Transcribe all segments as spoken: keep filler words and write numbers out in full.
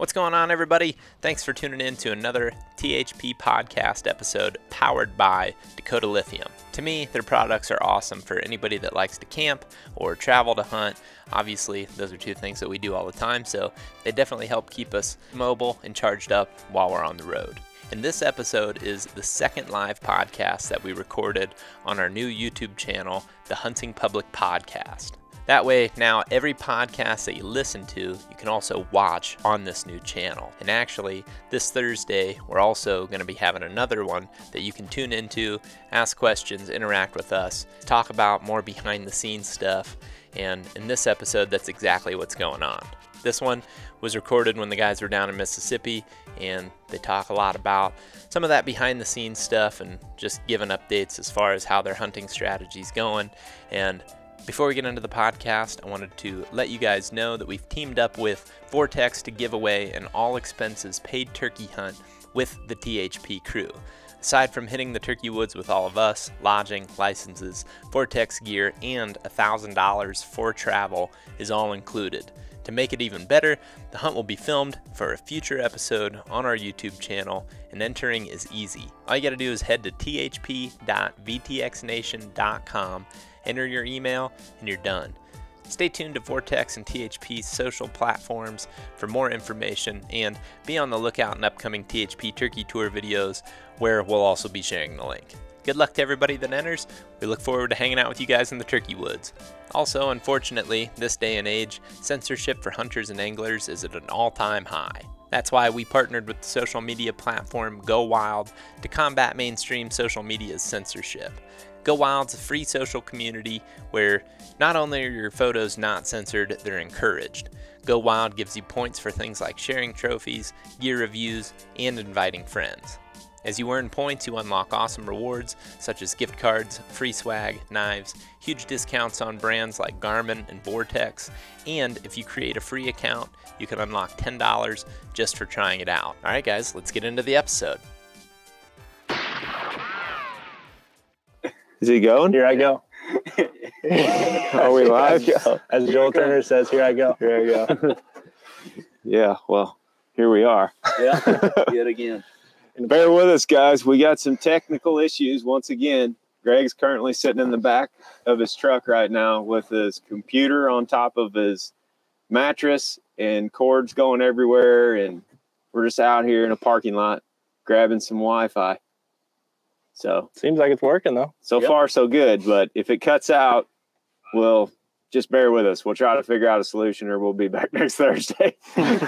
What's going on, everybody? Thanks for tuning in to another T H P podcast episode powered by Dakota Lithium. To me, their products are awesome for anybody that likes to camp or travel to hunt. Obviously, those are two things that we do all the time, so they definitely help keep us mobile and charged up while we're on the road. And this episode is the second live podcast that we recorded on our new YouTube channel, The Hunting Public Podcast. That way, now every podcast that you listen to, you can also watch on this new channel. And actually, this Thursday, we're also going to be having another one that you can tune into, ask questions, interact with us, talk about more behind-the-scenes stuff. And in this episode, that's exactly what's going on. This one was recorded when the guys were down in Mississippi, and they talk a lot about some of that behind-the-scenes stuff and just giving updates as far as how their hunting strategy's going. And before we get into the podcast, I wanted to let you guys know that we've teamed up with Vortex to give away an all-expenses paid turkey hunt with the T H P crew. Aside from hitting the turkey woods with all of us, lodging, licenses, Vortex gear, and one thousand dollars for travel is all included. To make it even better, the hunt will be filmed for a future episode on our YouTube channel, and entering is easy. All you gotta do is head to T H P dot V T X nation dot com, enter your email, and you're done. Stay tuned to Vortex and T H P's social platforms for more information, and be on the lookout in upcoming T H P Turkey Tour videos where we'll also be sharing the link. Good luck to everybody that enters. We look forward to hanging out with you guys in the turkey woods. Also, unfortunately, this day and age, censorship for hunters and anglers is at an all-time high. That's why we partnered with the social media platform Go Wild to combat mainstream social media's censorship. Go Wild's a free social community where not only are your photos not censored, they're encouraged. Go Wild gives you points for things like sharing trophies, gear reviews, and inviting friends. As you earn points, you unlock awesome rewards such as gift cards, free swag, knives, huge discounts on brands like Garmin and Vortex, and if you create a free account, you can unlock ten dollars just for trying it out. All right, guys, let's get into the episode. Is he going? Here I go. Are we live? As Joel Turner says, here I go. Here I go. Yeah, well, here we are. Yeah, yet again. And bear with us, guys. We got some technical issues once again. Greg's currently sitting in the back of his truck right now with his computer on top of his mattress and cords going everywhere. And we're just out here in a parking lot grabbing some Wi-Fi. So seems like it's working, though. So yep. Far, so good. But if it cuts out, we'll just bear with us. We'll try to figure out a solution, or we'll be back next Thursday. This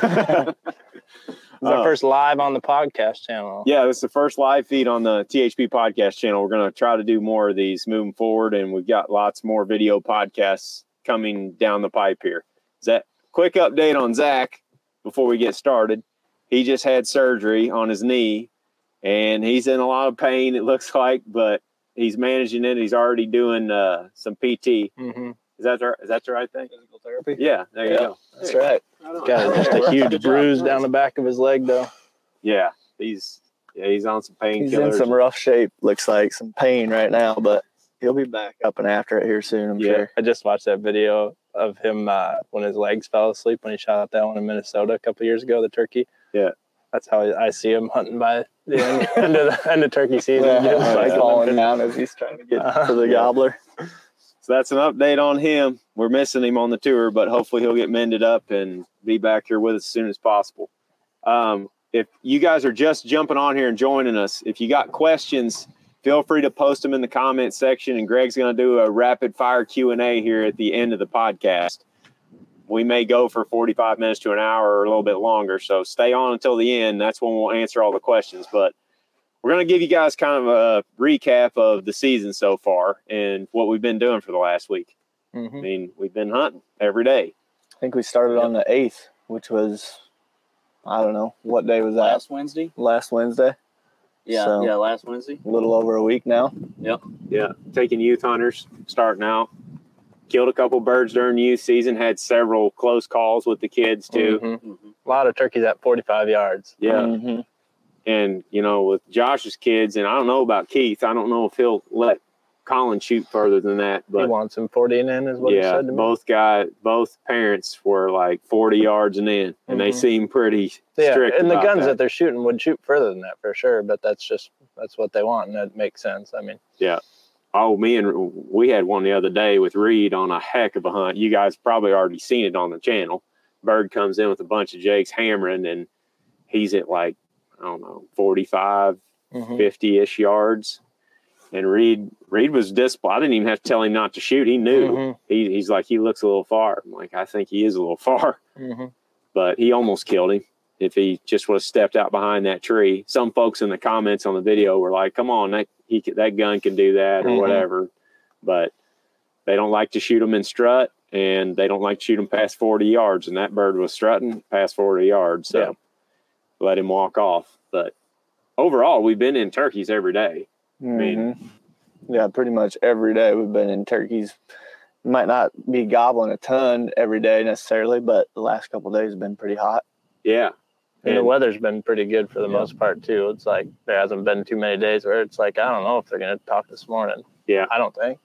is our uh, first live on the podcast channel. Yeah, this is the first live feed on the T H P podcast channel. We're going to try to do more of these moving forward, and we've got lots more video podcasts coming down the pipe here. Zach, quick update on Zach before we get started. He just had surgery on his knee, and he's in a lot of pain, it looks like, but he's managing it. He's already doing uh, some P T. Mm-hmm. Is that the, is that the right thing? Physical therapy? Yeah, there you yeah, go. That's hey, right. Got just a huge bruise down the back of his leg, though. Yeah, he's yeah he's on some painkillers. He's in some rough shape, looks like, some pain right now, but he'll be back up and after it here soon, I'm yeah. sure. I just watched that video of him uh, when his legs fell asleep when he shot out that one in Minnesota a couple of years ago, the turkey. Yeah. That's how I see him hunting by the end, end, of, the, end of turkey season. Yeah, just like falling down as he's trying to get uh, to the yeah. gobbler. So that's an update on him. We're missing him on the tour, but hopefully he'll get mended up and be back here with us as soon as possible. Um, if you guys are just jumping on here and joining us, if you got questions, feel free to post them in the comment section, and Greg's going to do a rapid-fire Q and A here at the end of the podcast. We may go for forty-five minutes to an hour or a little bit longer, so stay on until the end. That's when we'll answer all the questions, but we're going to give you guys kind of a recap of the season so far and what we've been doing for the last week. Mm-hmm. I mean, we've been hunting every day. I think we started yep. on the eighth, which was, I don't know, what day was that? Last Wednesday. Last Wednesday. Yeah, so, yeah, last Wednesday. A little over a week now. Yep. Yeah, taking youth hunters, starting out. Killed a couple birds during youth season, had several close calls with the kids, too. Mm-hmm. Mm-hmm. A lot of turkeys at forty-five yards. Yeah. Mm-hmm. And, you know, with Josh's kids, and I don't know about Keith, I don't know if he'll let Colin shoot further than that, but he wants him forty and in, is what yeah, he said to me. Both guy, both parents were like forty yards and in, and mm-hmm. they seem pretty yeah, strict. And the guns that. that they're shooting would shoot further than that for sure, but that's just that's what they want, and that makes sense. I mean, yeah. Oh, me and we had one the other day with Reed on a heck of a hunt. You guys probably already seen it on the channel. Bird comes in with a bunch of jakes hammering, and he's at like I don't know forty-five, mm-hmm. fifty-ish yards. And Reed, Reed was disciplined. I didn't even have to tell him not to shoot. He knew. Mm-hmm. He, he's like, he looks a little far. I'm like, I think he is a little far. Mm-hmm. But he almost killed him if he just would have stepped out behind that tree. Some folks in the comments on the video were like, come on, that, he, that gun can do that or mm-hmm. whatever. But they don't like to shoot them in strut, and they don't like to shoot them past forty yards. And that bird was strutting past forty yards. So yeah. let him walk off. But overall, we've been in turkeys every day. I mean, mm-hmm. yeah, pretty much every day we've been in turkeys. Might not be gobbling a ton every day necessarily, but the last couple of days have been pretty hot. Yeah. And, and the weather's been pretty good for the yeah. most part, too. It's like there hasn't been too many days where it's like, I don't know if they're going to talk this morning. Yeah. I don't think.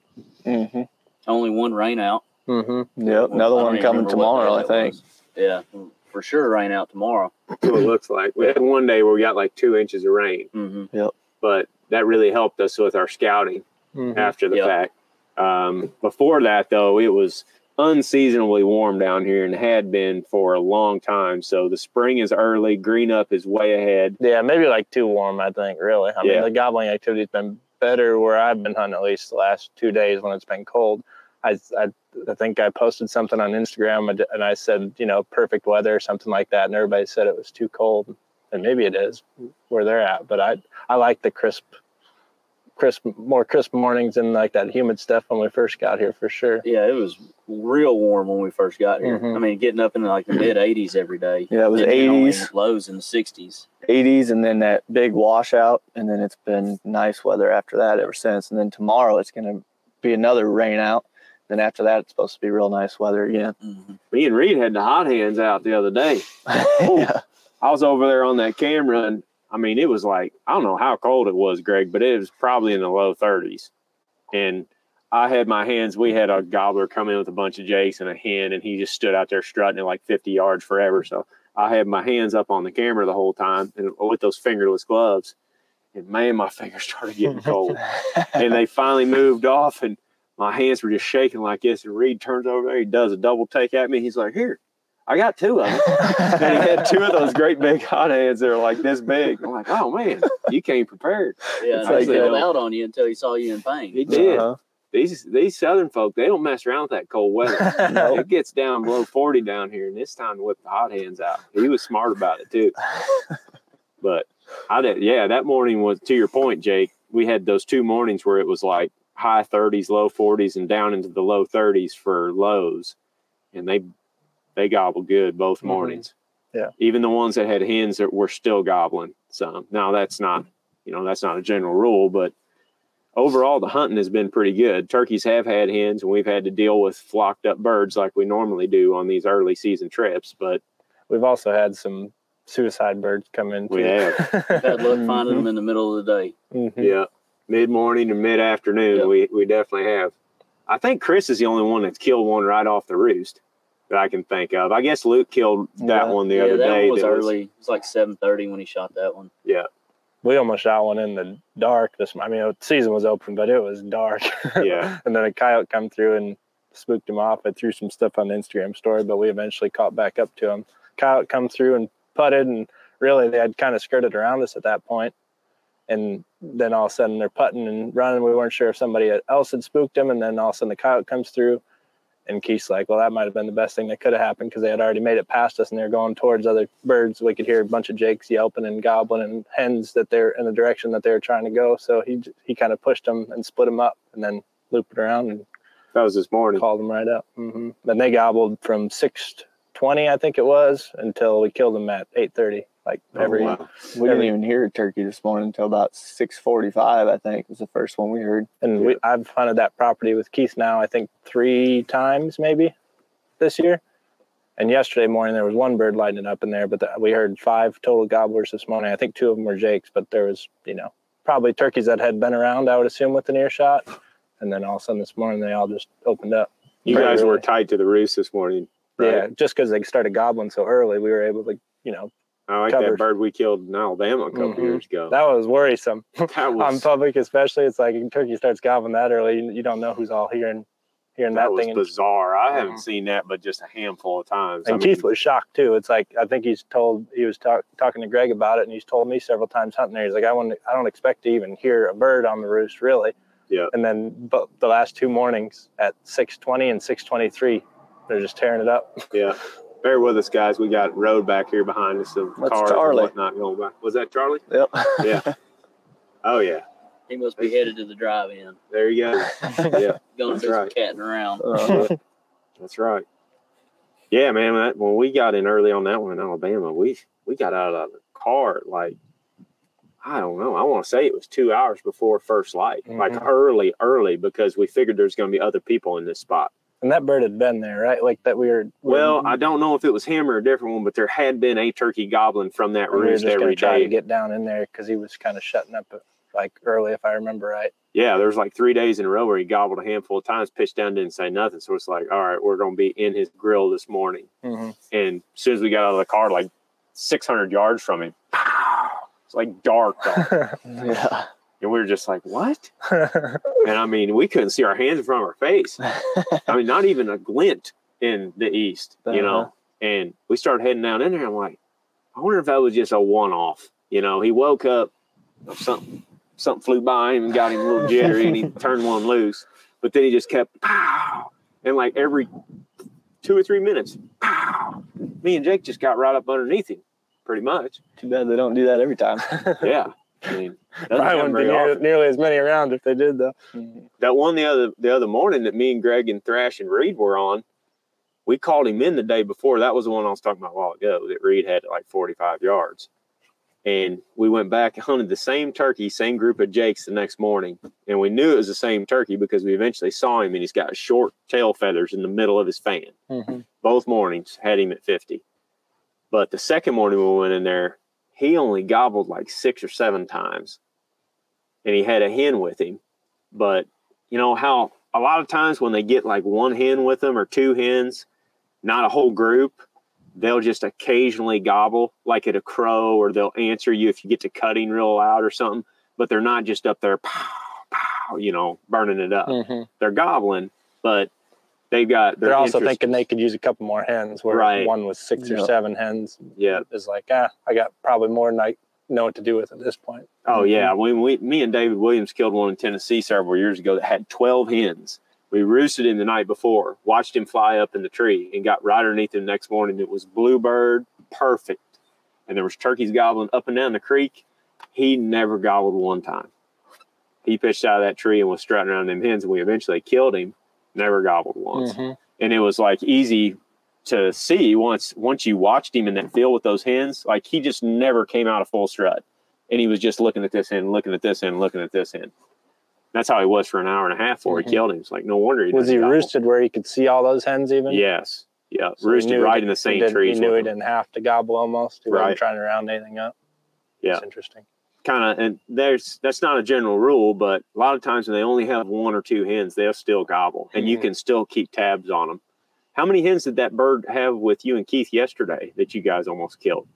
Mm-hmm. Only one rain out. Mm-hmm. Yep. Another well, one coming tomorrow, I think. Was. Yeah. For sure, rain out tomorrow. That's what it looks like. We had one day where we got like two inches of rain. Mm-hmm. Yep. But that really helped us with our scouting mm-hmm. after the yep. fact. Um, before that, though, it was unseasonably warm down here and had been for a long time. So the spring is early. Green up is way ahead. Yeah, maybe like too warm, I think, really. I yeah. mean, the gobbling activity has been better where I've been hunting at least the last two days when it's been cold. I, I, I think I posted something on Instagram and I said, you know, perfect weather or something like that. And everybody said it was too cold. And maybe it is where they're at, but I I like the crisp, crisp, more crisp mornings and like that humid stuff when we first got here for sure. Yeah, it was real warm when we first got here. Mm-hmm. I mean, getting up in like the mid eighties every day. Yeah, it was eighties. Lows in the sixties. eighties, and then that big washout, and then it's been nice weather after that ever since. And then tomorrow it's going to be another rain out. Then after that, it's supposed to be real nice weather again. Mm-hmm. Me and Reed had the hot hands out the other day. yeah. I was over there on that camera, and I mean, it was like, I don't know how cold it was, Greg, but it was probably in the low thirties. And I had my hands, we had a gobbler come in with a bunch of jakes and a hen, and he just stood out there strutting at like fifty yards forever. So I had my hands up on the camera the whole time and with those fingerless gloves. And man, my fingers started getting cold. And they finally moved off, and my hands were just shaking like this. And Reed turns over there, he does a double take at me. He's like, here. I got two of them. And he had two of those great big hot hands that are like this big. I'm like, oh, man, you came prepared. Yeah, it's like they held out on you until he saw you in pain. He did. Uh-huh. These these southern folk, they don't mess around with that cold weather. Nope. It gets down below forty down here, and this time whipped the hot hands out. He was smart about it, too. But, I did. yeah, that morning was, to your point, Jake, we had those two mornings where it was like high thirties, low forties, and down into the low thirties for lows. And they... They gobble good both mornings. Mm-hmm. Yeah. Even the ones that had hens that were still gobbling some. Now that's not, you know, that's not a general rule, but overall the hunting has been pretty good. Turkeys have had hens, and we've had to deal with flocked up birds like we normally do on these early season trips. But we've also had some suicide birds come in. Too. We have. Bad luck finding them in the middle of the day. Mm-hmm. Yeah. Mid morning to mid afternoon. Yep. We we definitely have. I think Chris is the only one that's killed one right off the roost that I can think of. I guess Luke killed that yeah. one the yeah, other that day. One was that was early. It was like seven thirty when he shot that one. Yeah. We almost shot one in the dark. This, I mean, the season was open, but it was dark. Yeah. And then a coyote come through and spooked him off. I threw some stuff on the Instagram story, but we eventually caught back up to him. Coyote come through and putted, and really they had kind of skirted around us at that point. And then all of a sudden they're putting and running. We weren't sure if somebody else had spooked him. And then all of a sudden the coyote comes through. And Keith's like, well, that might have been the best thing that could have happened because they had already made it past us and they were going towards other birds. We could hear a bunch of jakes yelping and gobbling and hens that they're in the direction that they were trying to go. So he he kind of pushed them and split them up and then looped around. And that was this morning. Called them right up. Mm-hmm. And they gobbled from six twenty, I think it was, until we killed them at eight thirty. Like every, oh, wow. we every, didn't even hear a turkey this morning until about six forty-five, I think, was the first one we heard. And we, I've hunted that property with Keith now, I think, three times maybe this year. And yesterday morning there was one bird lighting up in there, but the, we heard five total gobblers this morning. I think two of them were jakes, but there was, you know, probably turkeys that had been around, I would assume, with an earshot. And then all of a sudden this morning, they all just opened up. You Pretty guys early. were tied to the roofs this morning, right? Yeah, just because they started gobbling so early, we were able to, you know. I like cover. that bird we killed in Alabama a couple mm-hmm. years ago. That was worrisome. That was, on public especially. It's like when turkey starts gobbling that early, you, you don't know who's all hearing hearing that, that was thing. That was bizarre. I mm-hmm. haven't seen that but just a handful of times. And I Keith mean, was shocked too. It's like, I think he's told, he was talk, talking to Greg about it, and he's told me several times hunting there. He's like, I, wouldn't, I don't expect to even hear a bird on the roost, really. Yeah. And then but the last two mornings at six twenty and six twenty-three, they're just tearing it up. Yeah. Bear with us, guys. We got road back here behind us. Some That's cars Charlie. and whatnot going by. Was that Charlie? Yep. Yeah. Oh, yeah. He must be headed to the drive-in. There you go. Yeah. Going through right. some catting around. Uh, That's right. Yeah, man. That, when we got in early on that one in Alabama, we, we got out of the car, like, I don't know. I want to say it was two hours before first light. Mm-hmm. Like, early, early, because we figured there's going to be other people in this spot. And that bird had been there, right? Like that we were. We well, were, I don't know if it was him or a different one, but there had been a turkey gobbling from that roost every day. We were just going to try to get down in there because he was kind of shutting up like early, if I remember right. Yeah, there was like three days in a row where he gobbled a handful of times, pitched down, didn't say nothing. So it's like, all right, we're going to be in his grill this morning. Mm-hmm. And as soon as we got out of the car, like six hundred yards from him, pow, it's like dark. dark. Yeah. And we were just like, what? And, I mean, we couldn't see our hands in front of our face. I mean, not even a glint in the east, uh-huh. you know. And we started heading down in there. I'm like, I wonder if that was just a one-off. You know, he woke up, something something flew by him and got him a little jittery, and he turned one loose. But then he just kept, pow. And, like, every two or three minutes, pow. Me and Jake just got right up underneath him, pretty much. Too bad they don't do that every time. Yeah. I mean, probably wouldn't be near, nearly as many around if they did, though. Mm-hmm. That one the other the other morning that me and Greg and Thrash and Reed were on, we called him in the day before. That was the one I was talking about a while ago that Reed had like forty-five yards. And we went back and hunted the same turkey, same group of Jakes the next morning. And we knew it was the same turkey because we eventually saw him, and he's got short tail feathers in the middle of his fan. Mm-hmm. Both mornings had him at fifty. But the second morning we went in there, he only gobbled like six or seven times, and he had a hen with him. But you know how a lot of times when they get like one hen with them or two hens, not a whole group, they'll just occasionally gobble like at a crow, or they'll answer you if you get to cutting real loud or something, but they're not just up there, pow, pow, you know, burning it up. Mm-hmm. They're gobbling, but they've got, they're also interest. thinking they could use a couple more hens, where right. one was six yep. or seven hens. Yeah. It's like, ah, I got probably more than I know what to do with at this point. Oh, mm-hmm. yeah. When we, me and David Williams killed one in Tennessee several years ago that had twelve hens. We roosted him the night before, watched him fly up in the tree, and got right underneath him the next morning. It was bluebird perfect. And there was turkeys gobbling up and down the creek. He never gobbled one time. He pitched out of that tree and was strutting around them hens, and we eventually killed him. Never gobbled once. Mm-hmm. And it was like easy to see once once you watched him in that field with those hens. Like, he just never came out of full strut, and he was just looking at this hen, looking at this hen, looking at this hen. That's how he was for an hour and a half before mm-hmm. he killed him. It's like, no wonder he was he gobble. roosted where he could see all those hens even. Yes, yeah, so roosted right in the same did, trees. He knew he didn't have to gobble almost. He right. wasn't trying to round anything up. Yeah, it's interesting. Kind of, and there's that's not a general rule, but a lot of times when they only have one or two hens, they'll still gobble, and mm-hmm. you can still keep tabs on them. How many hens did that bird have with you and Keith yesterday that you guys almost killed?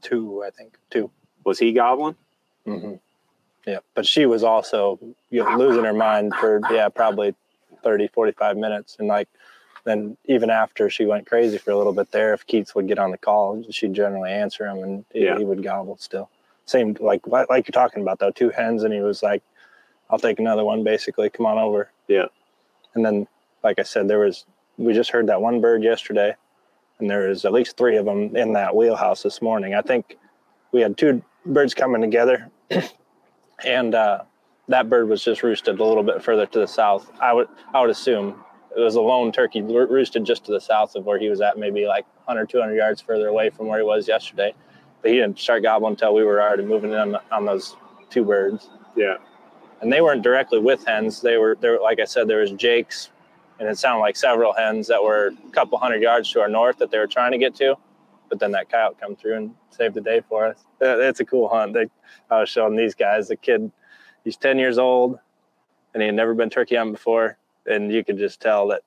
Two, I think. Two. Was he gobbling? Mm-hmm. Yeah, but she was also you know, losing her mind for yeah probably thirty, forty-five minutes, and like then even after she went crazy for a little bit there, if Keith would get on the call, she'd generally answer him, and he, yeah. he would gobble still. Seemed like like you're talking about, though, two hens, and he was like, I'll take another one, basically, come on over. Yeah. And then, like I said, there was, we just heard that one bird yesterday, and there was at least three of them in that wheelhouse this morning. I think we had two birds coming together, and uh, that bird was just roosted a little bit further to the south. I would I would assume it was a lone turkey roosted just to the south of where he was at, maybe like one hundred, two hundred yards further away from where he was yesterday. But he didn't start gobbling until we were already moving in on, on those two birds. Yeah. And they weren't directly with hens. They were, they were, like I said, there was Jake's, and it sounded like several hens that were a couple hundred yards to our north that they were trying to get to. But then that coyote come through and saved the day for us. It's a cool hunt. They, I was showing these guys, the kid, he's ten years old. and he had never been turkey hunting before, and you could just tell that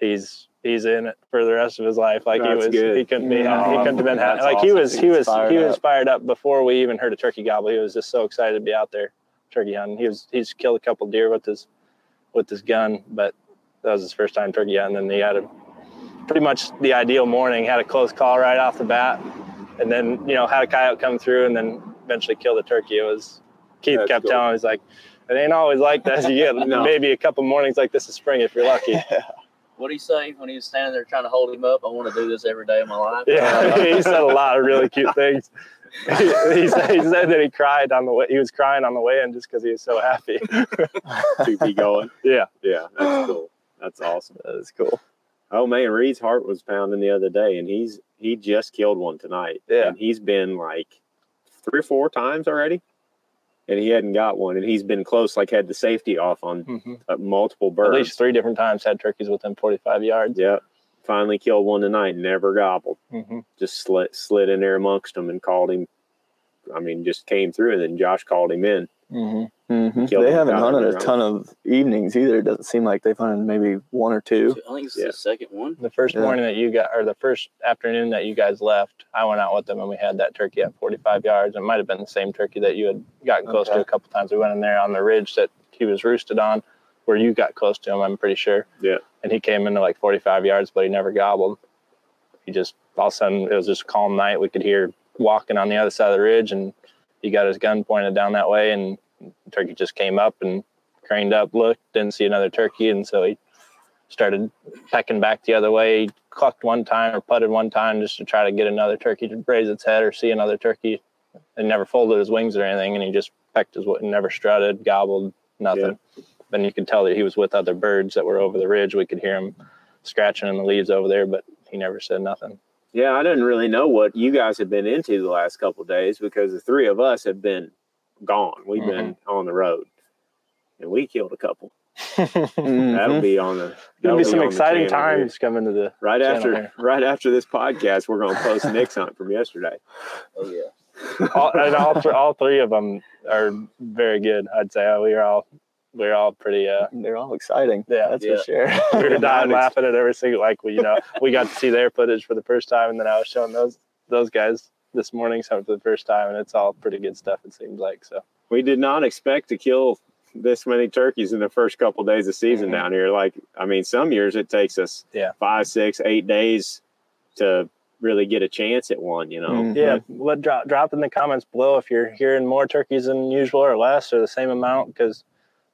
he's he's in it for the rest of his life. Like that's he was, good. he couldn't be, yeah. he couldn't have been happy. Like awesome. he was, he was, he was up. fired up before we even heard a turkey gobble. He was just so excited to be out there turkey hunting. He was, he's killed a couple deer with his with his gun, but that was his first time turkey hunting. And he had a pretty much the ideal morning. Had a close call right off the bat, and then you know had a coyote come through, and then eventually killed a turkey. It was Keith that's kept cool. telling me, he's like, it ain't always like that. You get no. maybe a couple mornings like this in spring if you're lucky. Yeah. What did he say when he was standing there trying to hold him up? I want to do this every day of my life. Yeah, he said a lot of really cute things. He, he, said, he said that he cried on the way. He was crying on the way in just because he was so happy to be going. Yeah, yeah, that's cool. That's awesome. That is cool. Oh man, Reed's heart was pounding the other day, and he's he just killed one tonight. Yeah, and he's been like three or four times already. And he hadn't got one, and he's been close, like had the safety off on mm-hmm. uh, multiple birds. At least three different times had turkeys within forty-five yards. Yeah. Finally killed one tonight, never gobbled. Mm-hmm. Just slid, slid in there amongst them and called him. I mean, just came through, and then Josh called him in. Mm-hmm. Mm-hmm. They haven't hunted a ton of evenings either. It doesn't seem like they've hunted maybe one or two. I think it's yeah. the second one. The first yeah. morning that you got, or the first afternoon that you guys left, I went out with them and we had that turkey at forty-five yards. It might have been the same turkey that you had gotten close okay. to a couple times. We went in there on the ridge that he was roosted on, where you got close to him, I'm pretty sure. Yeah. And he came into like forty-five yards, but he never gobbled. He just, all of a sudden, it was just a calm night. We could hear walking on the other side of the ridge, and he got his gun pointed down that way, and turkey just came up and craned up, looked, didn't see another turkey, and so he started pecking back the other way. He clucked one time or putted one time just to try to get another turkey to raise its head or see another turkey, and never folded his wings or anything, and he just pecked his wing, never strutted, gobbled, nothing. Yeah. And you could tell that he was with other birds that were over the ridge. We could hear him scratching in the leaves over there, but he never said nothing. Yeah, I didn't really know what you guys had been into the last couple of days, because the three of us have been gone. We've mm-hmm. been on the road, and we killed a couple. mm-hmm. That'll be on the. There'll be, be some exciting times here. Coming to the right after here. Right after this podcast. We're going to post Nick's hunt from yesterday. Oh yeah, all, and all th- all three of them are very good. I'd say we are all we're all pretty. Uh, They're all exciting. Yeah, that's yeah. for sure. We were dying laughing at every single. Like we, you know, we got to see their footage for the first time, and then I was showing those those guys this morning for the first time, and it's all pretty good stuff, it seems like. So we did not expect to kill this many turkeys in the first couple of days of season mm-hmm. down here. Like I mean, some years it takes us yeah five six eight days to really get a chance at one, you know. Mm-hmm. Yeah, let drop drop in the comments below if you're hearing more turkeys than usual, or less, or the same amount, because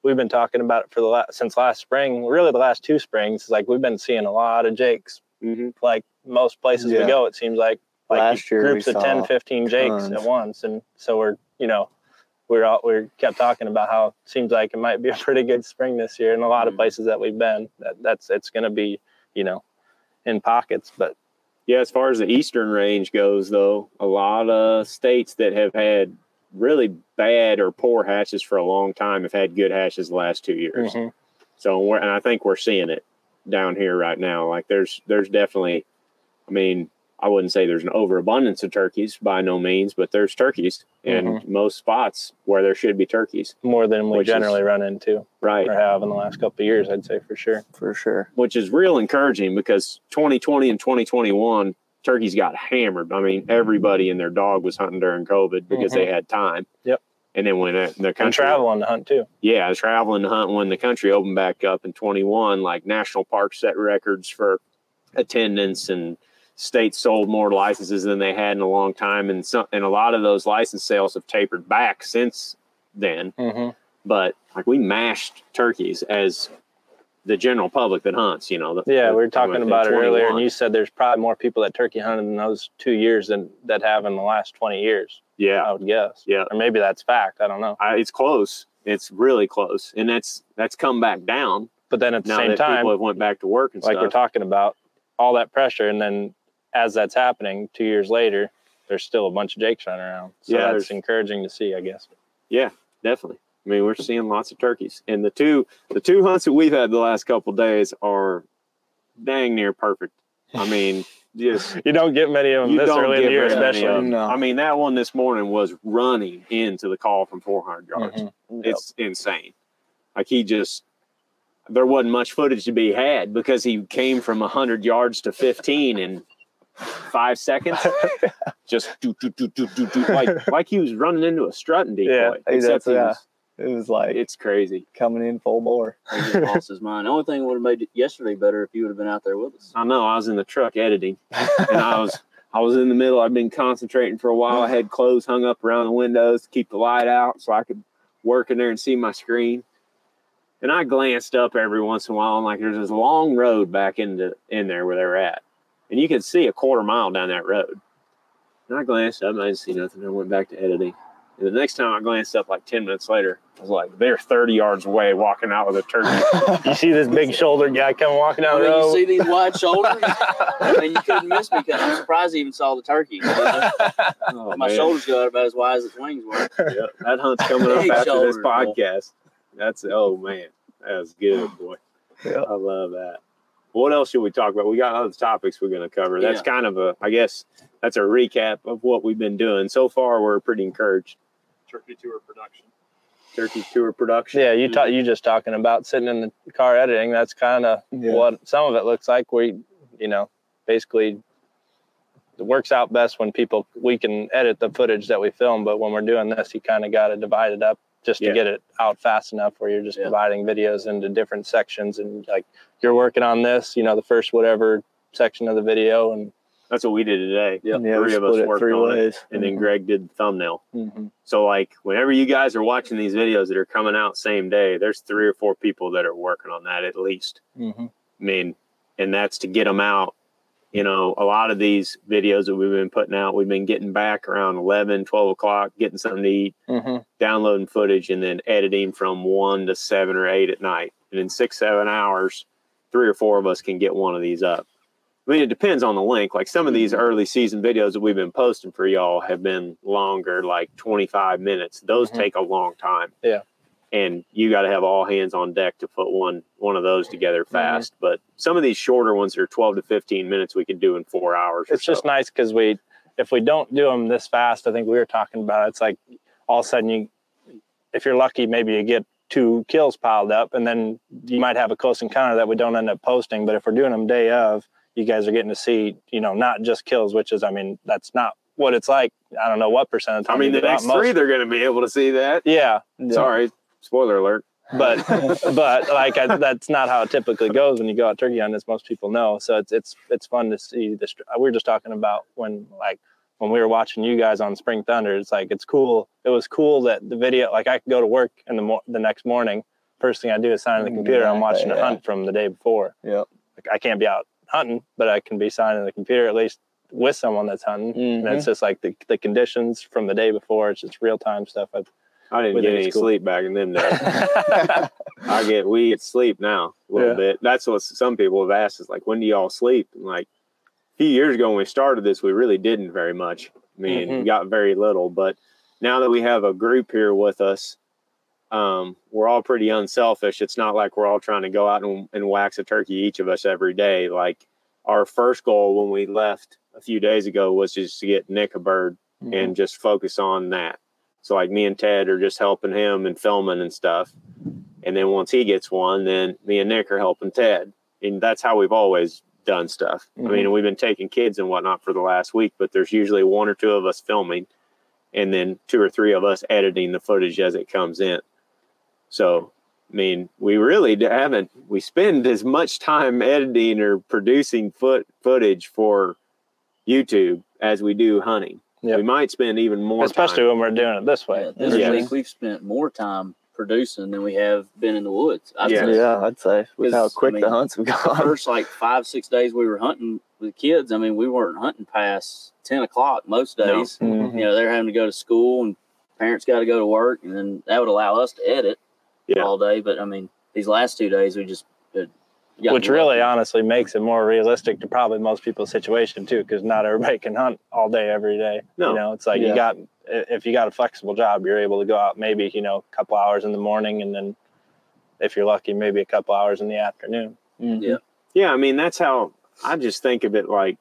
we've been talking about it for the last since last spring, really the last two springs. Like we've been seeing a lot of jakes mm-hmm. like most places yeah. we go, it seems like. Like last year groups of ten, fifteen jakes at once, and so we're you know we're all we're kept talking about how it seems like it might be a pretty good spring this year in a lot mm-hmm. of places that we've been. That that's it's going to be you know in pockets, but yeah, as far as the eastern range goes, though, a lot of states that have had really bad or poor hatches for a long time have had good hatches the last two years. Mm-hmm. So we're, and I think we're seeing it down here right now. Like there's there's definitely, I mean. I wouldn't say there's an overabundance of turkeys by no means, but there's turkeys in mm-hmm. most spots where there should be turkeys. More than we generally is, run into. Right. Or have in the last couple of years, I'd say for sure. For sure. Which is real encouraging, because twenty twenty and twenty twenty-one, turkeys got hammered. I mean, everybody and their dog was hunting during COVID because mm-hmm. they had time. Yep. And then when the country... And traveling to hunt, too. Yeah, I was traveling to hunt when the country opened back up in twenty-one. Like, national parks set records for attendance, and states sold more licenses than they had in a long time, and some and a lot of those license sales have tapered back since then. Mm-hmm. But like we mashed turkeys as the general public that hunts, you know. The, yeah, the, we were talking the, about it earlier, and you said there's probably more people that turkey hunted in those two years than that have in the last twenty years. Yeah, I would guess. Yeah, or maybe that's fact. I don't know. I, it's close. It's really close, and that's that's come back down. But then at the now same that time, people have went back to work and like stuff. We're talking about all that pressure, and then. As that's happening, two years later, there's still a bunch of jakes running around. So yeah, that's encouraging to see, I guess. Yeah, definitely. I mean, we're seeing lots of turkeys. And the two the two hunts that we've had the last couple of days are dang near perfect. I mean, just... You don't get many of them this early in the year, especially. No. I mean, that one this morning was running into the call from four hundred yards. Mm-hmm. It's yep. insane. like he just, there wasn't much footage to be had because he came from one hundred yards to fifteen in five seconds. Just do, do, do, do, do, do, like, like he was running into a strutting decoy. Yeah, except he yeah. was, it was like, it's crazy. Coming in full bore. He lost his mind. The only thing would have made it yesterday better if you would have been out there with us. I know. I was in the truck editing, and I was I was in the middle. I've been concentrating for a while. I had clothes hung up around the windows to keep the light out so I could work in there and see my screen. And I glanced up every once in a while, and like there's this long road back into in there where they were at, and you could see a quarter mile down that road. And I glanced up, and I didn't see nothing. I went back to editing. And the next time I glanced up, like ten minutes later, I was like, they're thirty yards away, walking out with a turkey. You see this big shoulder guy come walking out. I mean, the road. You see these wide shoulders? I mean, you couldn't miss me because I'm surprised he even saw the turkey. Oh, my man. Shoulders go out about as wide as his wings were. Yep. That hunt's coming up after shoulders, this podcast. Boy. That's, oh, man, that was good, boy. Yeah. I love that. What else should we talk about? We got other topics we're going to cover. That's yeah. kind of a, I guess, that's a recap of what we've been doing. So far, we're pretty encouraged. Turkey tour production. Turkey tour production. Yeah, you ta- you just talking about sitting in the car editing. That's kind of yeah. what some of it looks like. We, you know, basically it works out best when people, we can edit the footage that we film. But when we're doing this, you kind of got to divide it up. Just to yeah. get it out fast enough where you're just yeah. dividing videos into different sections, and like you're working on this, you know, the first whatever section of the video, and that's what we did today. Yep. Yeah, three of us worked on ways. it, and mm-hmm. then Greg did the thumbnail. Mm-hmm. So like whenever you guys are watching these videos that are coming out same day, there's three or four people that are working on that at least. Mm-hmm. I mean, and that's to get them out. You know, a lot of these videos that we've been putting out, we've been getting back around eleven, twelve o'clock, getting something to eat, mm-hmm. downloading footage, and then editing from one to seven or eight at night. And in six, seven hours, three or four of us can get one of these up. I mean, it depends on the link. Like some of these early season videos that we've been posting for y'all have been longer, like twenty-five minutes. Those mm-hmm. take a long time. Yeah. And you got to have all hands on deck to put one one of those together fast. Mm-hmm. But some of these shorter ones are twelve to fifteen minutes. We can do in four hours. It's or just so. nice because we, if we don't do them this fast, I think we were talking about it, it's like all of a sudden you, if you're lucky, maybe you get two kills piled up, and then you might have a close encounter that we don't end up posting. But if we're doing them day of, you guys are getting to see, you know, not just kills, which is, I mean, that's not what it's like. I don't know what percent of the time. I mean, the next three, they're going to be able to see that. Yeah. Sorry. Spoiler alert. But but like I, that's not how it typically goes when you go out turkey hunting, as most people know. So it's it's it's fun to see this. We were just talking about when like when we were watching you guys on Spring Thunder. It's like it's cool. It was cool that the video. Like I could go to work in the mo- the next morning. First thing I do is sign in the computer. Exactly, I'm watching a yeah. hunt from the day before. Yeah. Like I can't be out hunting, but I can be signing the computer at least with someone that's hunting. Mm-hmm. And it's just like the the conditions from the day before. It's just real time stuff. I've, I didn't get any school. sleep back in them days. I get we get sleep now a little yeah. bit. That's what some people have asked is like, when do y'all sleep? And like a few years ago when we started this, we really didn't very much. I mean, mm-hmm. we got very little. But now that we have a group here with us, um, we're all pretty unselfish. It's not like we're all trying to go out and, and wax a turkey each of us every day. Like our first goal when we left a few days ago was just to get Nick a bird mm-hmm. and just focus on that. So like me and Ted are just helping him and filming and stuff. And then once he gets one, then me and Nick are helping Ted. And that's how we've always done stuff. Mm-hmm. I mean, we've been taking kids and whatnot for the last week, but there's usually one or two of us filming and then two or three of us editing the footage as it comes in. So, I mean, we really haven't, we spend as much time editing or producing foot footage for YouTube as we do hunting. Yep. We might spend even more Especially time. when we're doing it this way. Yeah, this yes. week we've spent more time producing than we have been in the woods. I'd yeah. say. yeah, I'd say. With how quick I mean, the hunts have gone. The first like five, six days we were hunting with kids, I mean, we weren't hunting past ten o'clock most days. No. Mm-hmm. You know, they're having to go to school and parents got to go to work, and then that would allow us to edit yeah. all day. But, I mean, these last two days we just uh, – Which really, honestly, makes it more realistic to probably most people's situation, too, because not everybody can hunt all day, every day. No. You know, it's like yeah. you got, if you got a flexible job, you're able to go out maybe, you know, a couple hours in the morning, and then if you're lucky, maybe a couple hours in the afternoon. Mm-hmm. Yeah. Yeah. I mean, that's how I just think of it, like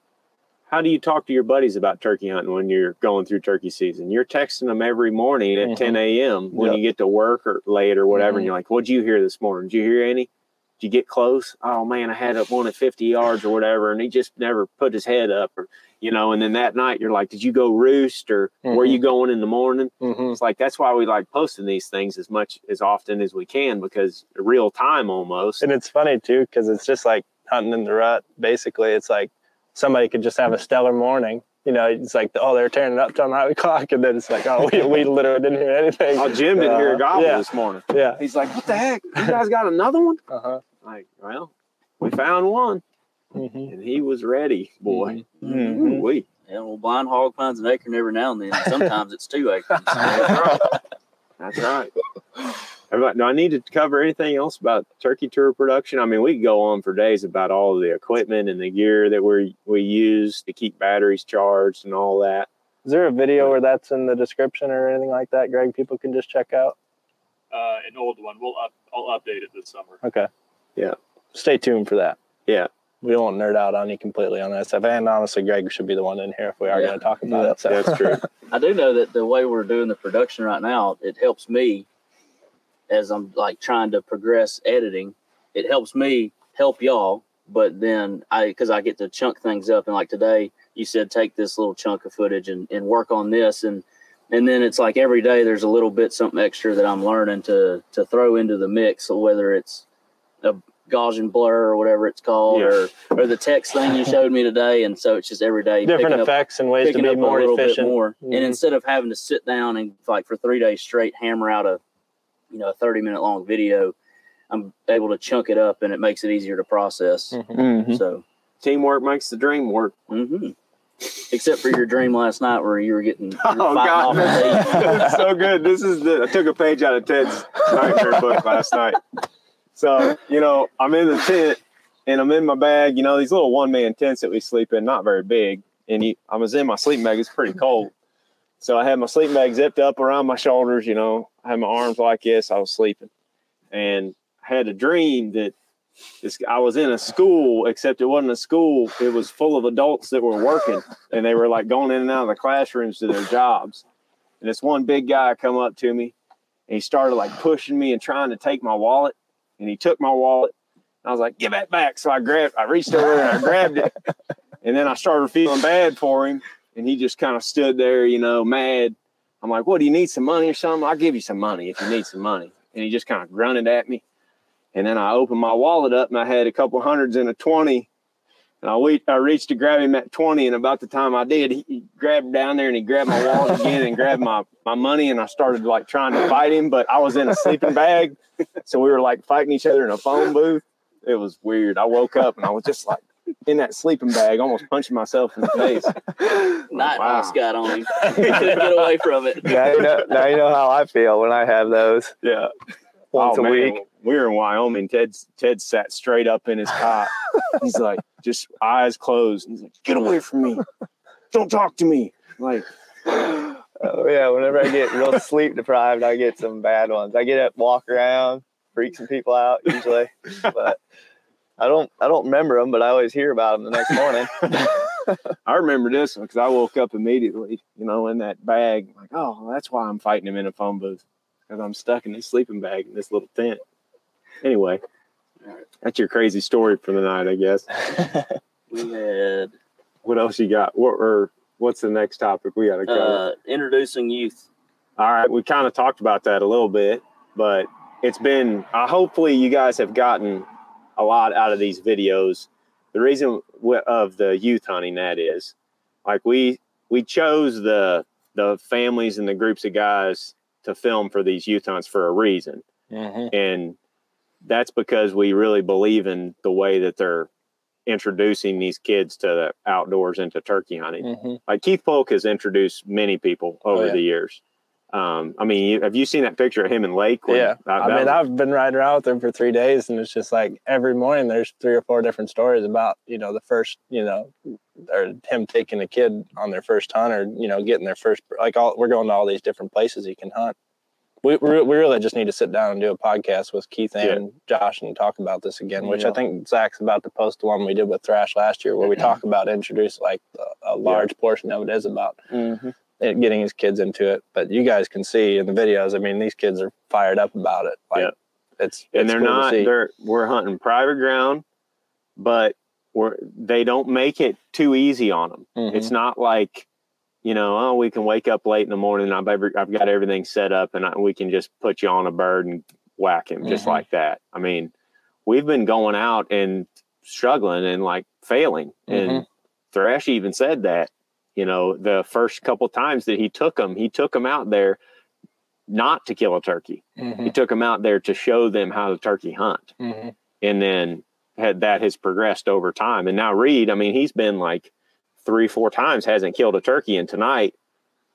how do you talk to your buddies about turkey hunting when you're going through turkey season? You're texting them every morning at mm-hmm. ten a.m. when yep. you get to work or late or whatever. Mm-hmm. And you're like, what'd you hear this morning? Did you hear any? Did you get close? Oh, man, I had up one at fifty yards or whatever. And he just never put his head up. Or, you know, and then that night you're like, did you go roost or mm-hmm. where are you going in the morning? Mm-hmm. It's like, that's why we like posting these things as much as often as we can, because real time almost. And it's funny, too, because it's just like hunting in the rut. Basically, it's like, somebody could just have a stellar morning. You know, it's like, oh, they're tearing it up till nine o'clock. And then it's like, oh, we, we literally didn't hear anything. Oh, Jim didn't uh, hear a goblin yeah. this morning. Yeah. He's like, what the heck? You guys got another one? Uh-huh. Like, well, we found one. Mm-hmm. And he was ready, boy. Mm-hmm. Mm-hmm. We. Yeah, well, blind hog finds an acorn every now and then. Sometimes it's two acorns. That's right. That's right. Do I need to cover anything else about turkey tour production? I mean, we could go on for days about all of the equipment and the gear that we we use to keep batteries charged and all that. Is there a video where that's in the description or anything like that, Greg, people can just check out? Uh, an old one. We'll up, I'll update it this summer. Okay. Yeah. Stay tuned for that. Yeah. We won't nerd out on you completely on that stuff. And honestly, Greg should be the one in here if we are yeah. going to talk about yeah. it. So. That's true. I do know that the way we're doing the production right now, it helps me. As I'm like trying to progress editing, it helps me help y'all. But then I, because I get to chunk things up, and like today, you said take this little chunk of footage and, and work on this, and and then it's like every day there's a little bit something extra that I'm learning to to throw into the mix. So whether it's a Gaussian blur or whatever it's called, yeah. or or the text thing you showed me today, and so it's just every day different effects up, and ways to be more efficient. More. Mm-hmm. And instead of having to sit down and like for three days straight hammer out a you know, a thirty minute long video, I'm able to chunk it up and it makes it easier to process. Mm-hmm. So teamwork makes the dream work. Mm-hmm. Except for your dream last night where you were getting, you were oh God, that's so good. This is the, I took a page out of Ted's nightmare book last night. So, you know, I'm in the tent and I'm in my bag, you know, these little one man tents that we sleep in, not very big. And you, I was in my sleeping bag. It's pretty cold. So I had my sleeping bag zipped up around my shoulders, you know, I had my arms like this, I was sleeping. And I had a dream that this, I was in a school, except it wasn't a school, it was full of adults that were working. And they were like going in and out of the classrooms to their jobs. And this one big guy come up to me, and he started like pushing me and trying to take my wallet. And he took my wallet, and I was like, give that back. So I grabbed, I reached over and I grabbed it. And then I started feeling bad for him. And he just kind of stood there, you know, mad. I'm like, what, do you need some money or something? I'll give you some money if you need some money. And he just kind of grunted at me. And then I opened my wallet up, and I had a couple hundreds and a twenty. And I, we- I reached to grab him at twenty, and about the time I did, he, he grabbed down there, and he grabbed my wallet again and grabbed my, my money, and I started, like, trying to fight him. But I was in a sleeping bag, so we were, like, fighting each other in a phone booth. It was weird. I woke up, and I was just like, in that sleeping bag, almost punching myself in the face. Not wow. Onyx got on him. Couldn't get away from it. Now you, know, now you know how I feel when I have those. Yeah. Once oh, a man. week. We were in Wyoming. Ted Ted sat straight up in his cot. He's like, just eyes closed. He's like, get away from me. Don't talk to me. I'm like, oh, yeah. Whenever I get real sleep deprived, I get some bad ones. I get up, walk around, freak some people out usually. But I don't I don't remember them, but I always hear about them the next morning. I remember this one because I woke up immediately, you know, in that bag. Like, oh, that's why I'm fighting him in a phone booth, because I'm stuck in this sleeping bag in this little tent. Anyway, that's your crazy story for the night, I guess. We had. What else you got? What or what's the next topic we got to cover? Uh, introducing youth. All right, we kind of talked about that a little bit, but it's been. Uh, hopefully, you guys have gotten a lot out of these videos. The reason w- of the youth hunting, that is, like we we chose the the families and the groups of guys to film for these youth hunts for a reason. Mm-hmm. And that's because we really believe in the way that they're introducing these kids to the outdoors and to turkey hunting. Mm-hmm. Like Keith Polk has introduced many people over oh, yeah. the years. Um, I mean, have you seen that picture of him and Lake? When, yeah. I, I mean, I've been riding around with him for three days and it's just like every morning there's three or four different stories about, you know, the first, you know, or him taking a kid on their first hunt or, you know, getting their first, like all, we're going to all these different places he can hunt. we we really just need to sit down and do a podcast with Keith and yeah. Josh and talk about this again, which yeah. I think Zach's about to post the one we did with Thrash last year, where we talk about introduce like a large yeah. portion of it is about mm-hmm. it, getting his kids into it. But you guys can see in the videos, I mean, these kids are fired up about it. Like, yeah. It's, and it's they're cool not, they're, we're hunting private ground, but we're, they don't make it too easy on them. Mm-hmm. It's not like, you know, oh, we can wake up late in the morning and I've, ever, I've got everything set up and I, we can just put you on a bird and whack him mm-hmm. just like that. I mean, we've been going out and struggling and like failing. Mm-hmm. And Thresh even said that, you know, the first couple times that he took them, he took them out there not to kill a turkey. Mm-hmm. He took them out there to show them how to turkey hunt. Mm-hmm. And then had that has progressed over time. And now Reed, I mean, he's been like three, four times, hasn't killed a turkey. And tonight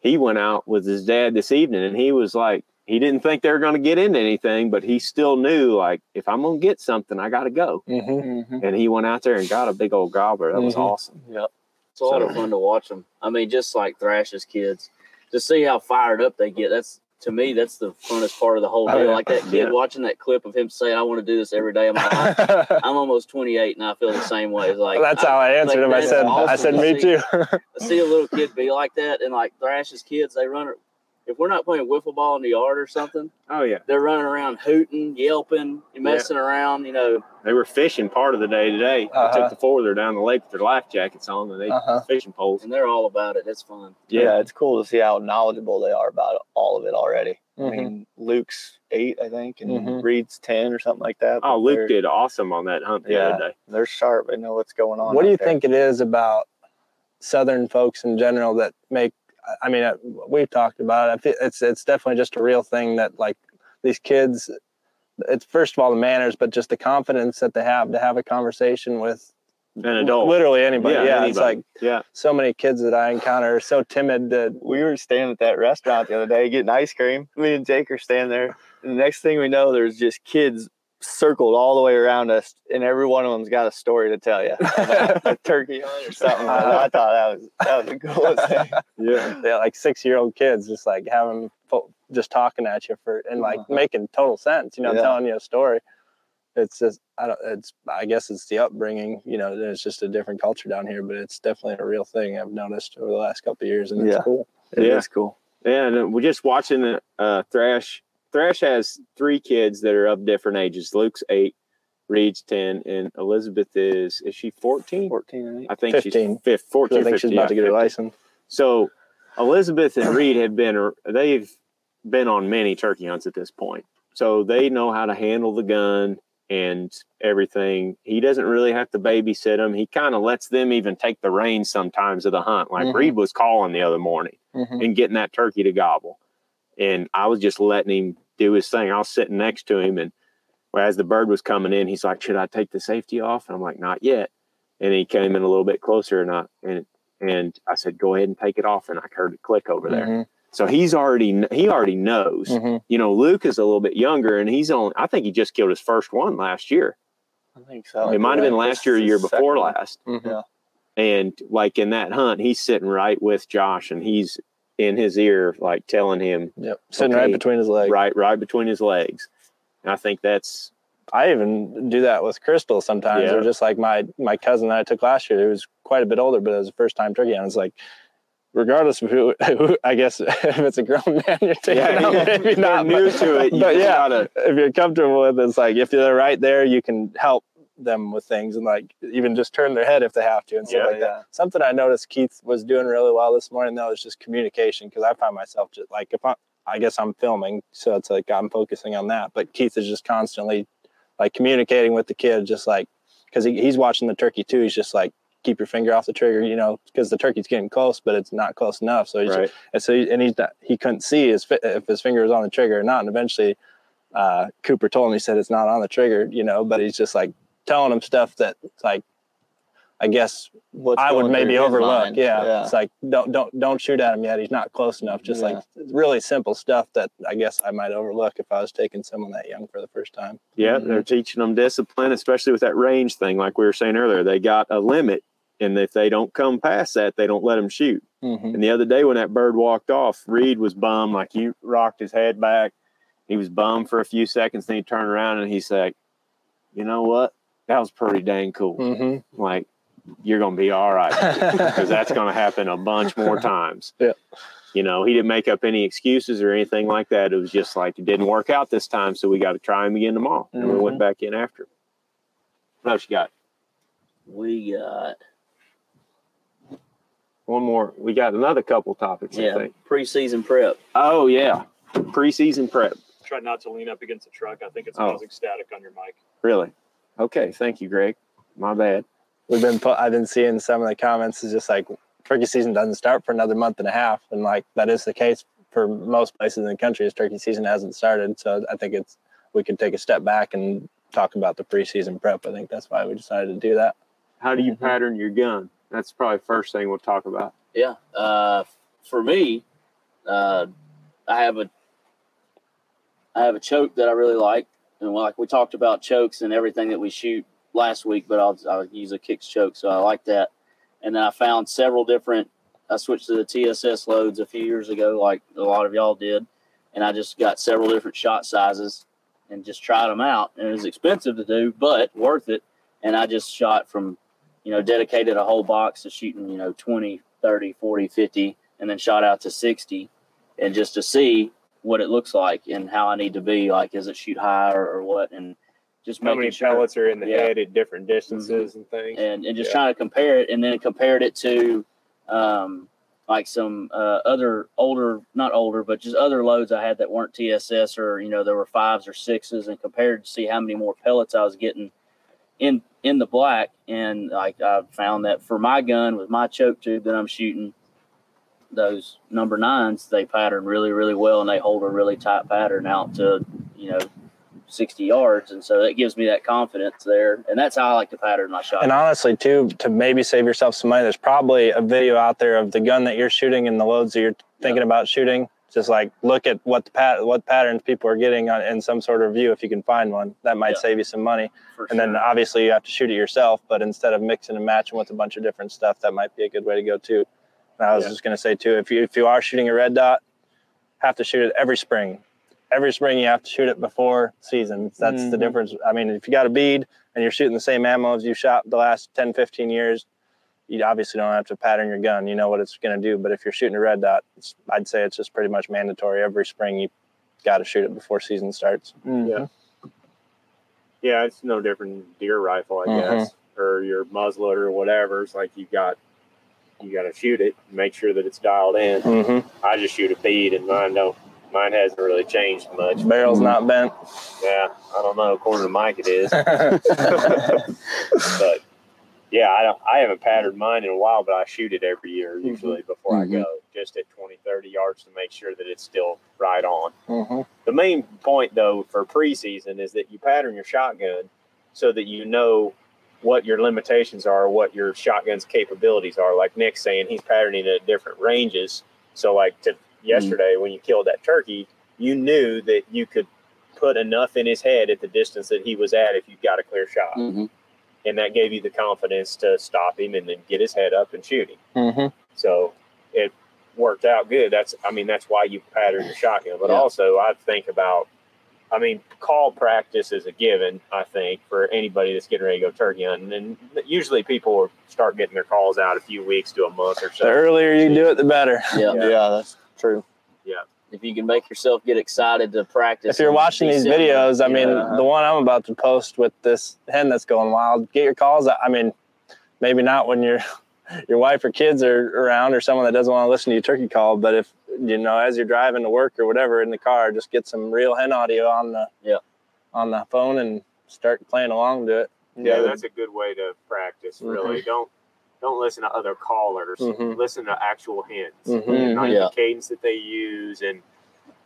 he went out with his dad this evening and he was like, he didn't think they were going to get into anything, but he still knew like, if I'm going to get something, I got to go. Mm-hmm, mm-hmm. And he went out there and got a big old gobbler. That mm-hmm. was awesome. Yep. It's a lot of fun to watch them. I mean, just like Thrash's kids, to see how fired up they get. That's, to me, that's the funnest part of the whole deal. Oh, yeah. Like that kid yeah. watching that clip of him saying, I want to do this every day of my life. I'm almost twenty-eight and I feel the same way. It's like, well, that's I, how I answered him. I said, awesome I said, me to too. See, see a little kid be like that. And like Thrash's kids, they run, if we're not playing wiffle ball in the yard or something. Oh yeah. They're running around hooting, yelping, messing yeah. around, you know. They were fishing part of the day today. Uh-huh. They took the four-wheeler down the lake with their life jackets on and they uh-huh. fishing poles. And they're all about it. It's fun. Yeah, yeah, it's cool to see how knowledgeable they are about all of it already. Mm-hmm. I mean, Luke's eight, I think, and mm-hmm. Reed's ten or something like that. Oh, Luke did awesome on that hunt the yeah, other day. They're sharp. They know what's going on. What do you there. think it is about Southern folks in general that make, I mean, we've talked about it. It's it's definitely just a real thing that, like, these kids, it's first of all the manners, but just the confidence that they have to have a conversation with an adult. Literally anybody. Yeah, yeah anybody. It's like yeah. so many kids that I encounter are so timid. That we were staying at that restaurant the other day getting ice cream. Me and Jake are standing there. And the next thing we know, there's just kids circled all the way around us, and every one of them's got a story to tell you about a turkey hunt or something. I, I thought that was that was the coolest thing. Yeah, yeah, like six-year-old kids just like having just talking at you for and like uh-huh. making total sense. You know, yeah. telling you a story. It's just I don't. It's I guess it's the upbringing. You know, it's just a different culture down here, but it's definitely a real thing I've noticed over the last couple of years, and yeah. it's cool. It yeah. is cool. Yeah, and we're just watching the uh, Thrash. Thrash has three kids that are of different ages. Luke's eight, Reed's ten, and Elizabeth is, is she fourteen? fourteen, I think. I think fifteen. She's fifteen, fourteen, I think fifteen, she's about to get her license. So Elizabeth and Reed have been, they've been on many turkey hunts at this point. So they know how to handle the gun and everything. He doesn't really have to babysit them. He kind of lets them even take the reins sometimes of the hunt. Like mm-hmm. Reed was calling the other morning mm-hmm. and getting that turkey to gobble. And I was just letting him do his thing. I was sitting next to him. And as the bird was coming in, he's like, should I take the safety off? And I'm like, not yet. And he came in a little bit closer. And I, and, and I said, go ahead and take it off. And I heard it click over there. Mm-hmm. So he's already, he already knows, mm-hmm. you know, Luke is a little bit younger and he's only, I think he just killed his first one last year. I think so. It might've been last year, or year before last. Mm-hmm. Yeah. And like in that hunt, he's sitting right with Josh and he's in his ear, like telling him, yep. sitting okay, right between his legs, right, right between his legs. And I think that's, I even do that with Crystal sometimes. Yeah. Or just like my, my cousin that I took last year, who was quite a bit older, but it was the first time turkey. And I was like, regardless of who, who, I guess if it's a grown man, you're taking yeah, out, yeah. maybe not new to it. You but yeah, gotta, if you're comfortable with it, it's like, if they're right there, you can help them with things and like even just turn their head if they have to and stuff yeah, like yeah. that. Something I noticed Keith was doing really well this morning though is just communication, because I find myself just like if I I guess I'm filming, so it's like I'm focusing on that, but Keith is just constantly like communicating with the kid, just like because he, he's watching the turkey too. He's just like, keep your finger off the trigger, you know, because the turkey's getting close, but it's not close enough. So he's right. just, and so he, and he's not, he couldn't see his if his finger was on the trigger or not. And eventually uh Cooper told him, he said it's not on the trigger, you know, but he's just like telling him stuff that like I guess What's I would maybe overlook. Yeah. yeah. It's like don't don't don't shoot at him yet. He's not close enough. Just yeah. like really simple stuff that I guess I might overlook if I was taking someone that young for the first time. Yeah, mm-hmm. They're teaching them discipline, especially with that range thing like we were saying earlier. They got a limit, and if they don't come past that, they don't let them shoot. Mm-hmm. And the other day when that bird walked off, Reed was bummed, like you rocked his head back. He was bummed for a few seconds, then he turned around and he's like, you know what? That was pretty dang cool. Mm-hmm. Like, you're going to be all right, because that's going to happen a bunch more times. Yeah. You know, he didn't make up any excuses or anything like that. It was just like, it didn't work out this time, so we got to try him again tomorrow. Mm-hmm. And we went back in after. What else you got? We got one more. We got another couple topics, yeah, I think. Preseason prep. Oh, yeah. Preseason prep. Try not to lean up against the truck. I think it's oh. causing static on your mic. Really? Okay. Thank you, Greg. My bad. We've been, put, I've been seeing some of the comments is just like, turkey season doesn't start for another month and a half. And like, that is the case for most places in the country, is turkey season hasn't started. So I think it's, we can take a step back and talk about the preseason prep. I think that's why we decided to do that. How do you mm-hmm. pattern your gun? That's probably the first thing we'll talk about. Yeah. Uh, for me, uh, I have a, I have a choke that I really like. And like we talked about chokes and everything that we shoot last week, but I'll, I'll use a Kicks choke. So I like that. And then I found several different, I switched to the T S S loads a few years ago, like a lot of y'all did. And I just got several different shot sizes and just tried them out. And it was expensive to do, but worth it. And I just shot from, you know, dedicated a whole box to shooting, you know, twenty, thirty, forty, fifty, and then shot out to sixty. And just to see what it looks like and how I need to be, like, is it shoot high or, or what? And just how many sure. pellets are in the yeah. head at different distances mm-hmm. and things, and, and just yeah. trying to compare it. And then compared it to um, like some uh, other older, not older, but just other loads I had that weren't T S S, or, you know, there were fives or sixes, and compared to see how many more pellets I was getting in, in the black. And like, I found that for my gun with my choke tube that I'm shooting, those number nines, they pattern really, really well, and they hold a really tight pattern out to, you know, sixty yards. And so that gives me that confidence there. And that's how I like to pattern my shot. And honestly, too, to maybe save yourself some money, there's probably a video out there of the gun that you're shooting and the loads that you're thinking yep. about shooting. Just like look at what the pat- what patterns people are getting on, in some sort of review, if you can find one. That might yeah, save you some money. For and sure. Then obviously you have to shoot it yourself, but instead of mixing and matching with a bunch of different stuff, that might be a good way to go too. And I was yeah. just going to say too, if you if you are shooting a red dot, have to shoot it every spring. Every spring you have to shoot it before season. That's mm-hmm. the difference. I mean, if you got a bead and you're shooting the same ammo as you shot the last ten, fifteen years, you obviously don't have to pattern your gun. You know what it's going to do. But if you're shooting a red dot, it's, I'd say it's just pretty much mandatory. Every spring you got to shoot it before season starts. Mm-hmm. Yeah. Yeah, it's no different than deer rifle, I mm-hmm. guess, or your muzzleloader or whatever. It's like you've got you got to shoot it, make sure that it's dialed in. Mm-hmm. I just shoot a bead, and mine don't. Mine hasn't really changed much. Barrel's not bent. Yeah, I don't know. According to Mike, it is. But yeah, I don't. I haven't patterned mine in a while, but I shoot it every year usually mm-hmm. before mm-hmm. I go, just at twenty, thirty yards to make sure that it's still right on. Mm-hmm. The main point though for preseason is that you pattern your shotgun so that you know what your limitations are, what your shotgun's capabilities are. Like Nick's saying, he's patterning it at different ranges. So like to yesterday mm-hmm. when you killed that turkey, you knew that you could put enough in his head at the distance that he was at if you got a clear shot. Mm-hmm. And that gave you the confidence to stop him and then get his head up and shoot him. Mm-hmm. So it worked out good. That's, I mean, that's why you pattern your shotgun. But yeah. also I think about, I mean, call practice is a given, I think, for anybody that's getting ready to go turkey hunting. And usually people start getting their calls out a few weeks to a month or so. The earlier you do it, the better. Yeah, yeah, yeah, that's true. Yeah. If you can make yourself get excited to practice. If you're watching these videos, I mean, yeah. the one I'm about to post with this hen that's going wild, get your calls out. I mean, maybe not when you're... your wife or kids are around, or someone that doesn't want to listen to your turkey call. But if, you know, as you're driving to work or whatever in the car, just get some real hen audio on the yeah. on the phone and start playing along to it. Yeah, yeah. That's a good way to practice, really. Mm-hmm. Don't don't listen to other callers. Mm-hmm. Listen to actual hens. Mm-hmm. Like yeah. the cadence that they use, and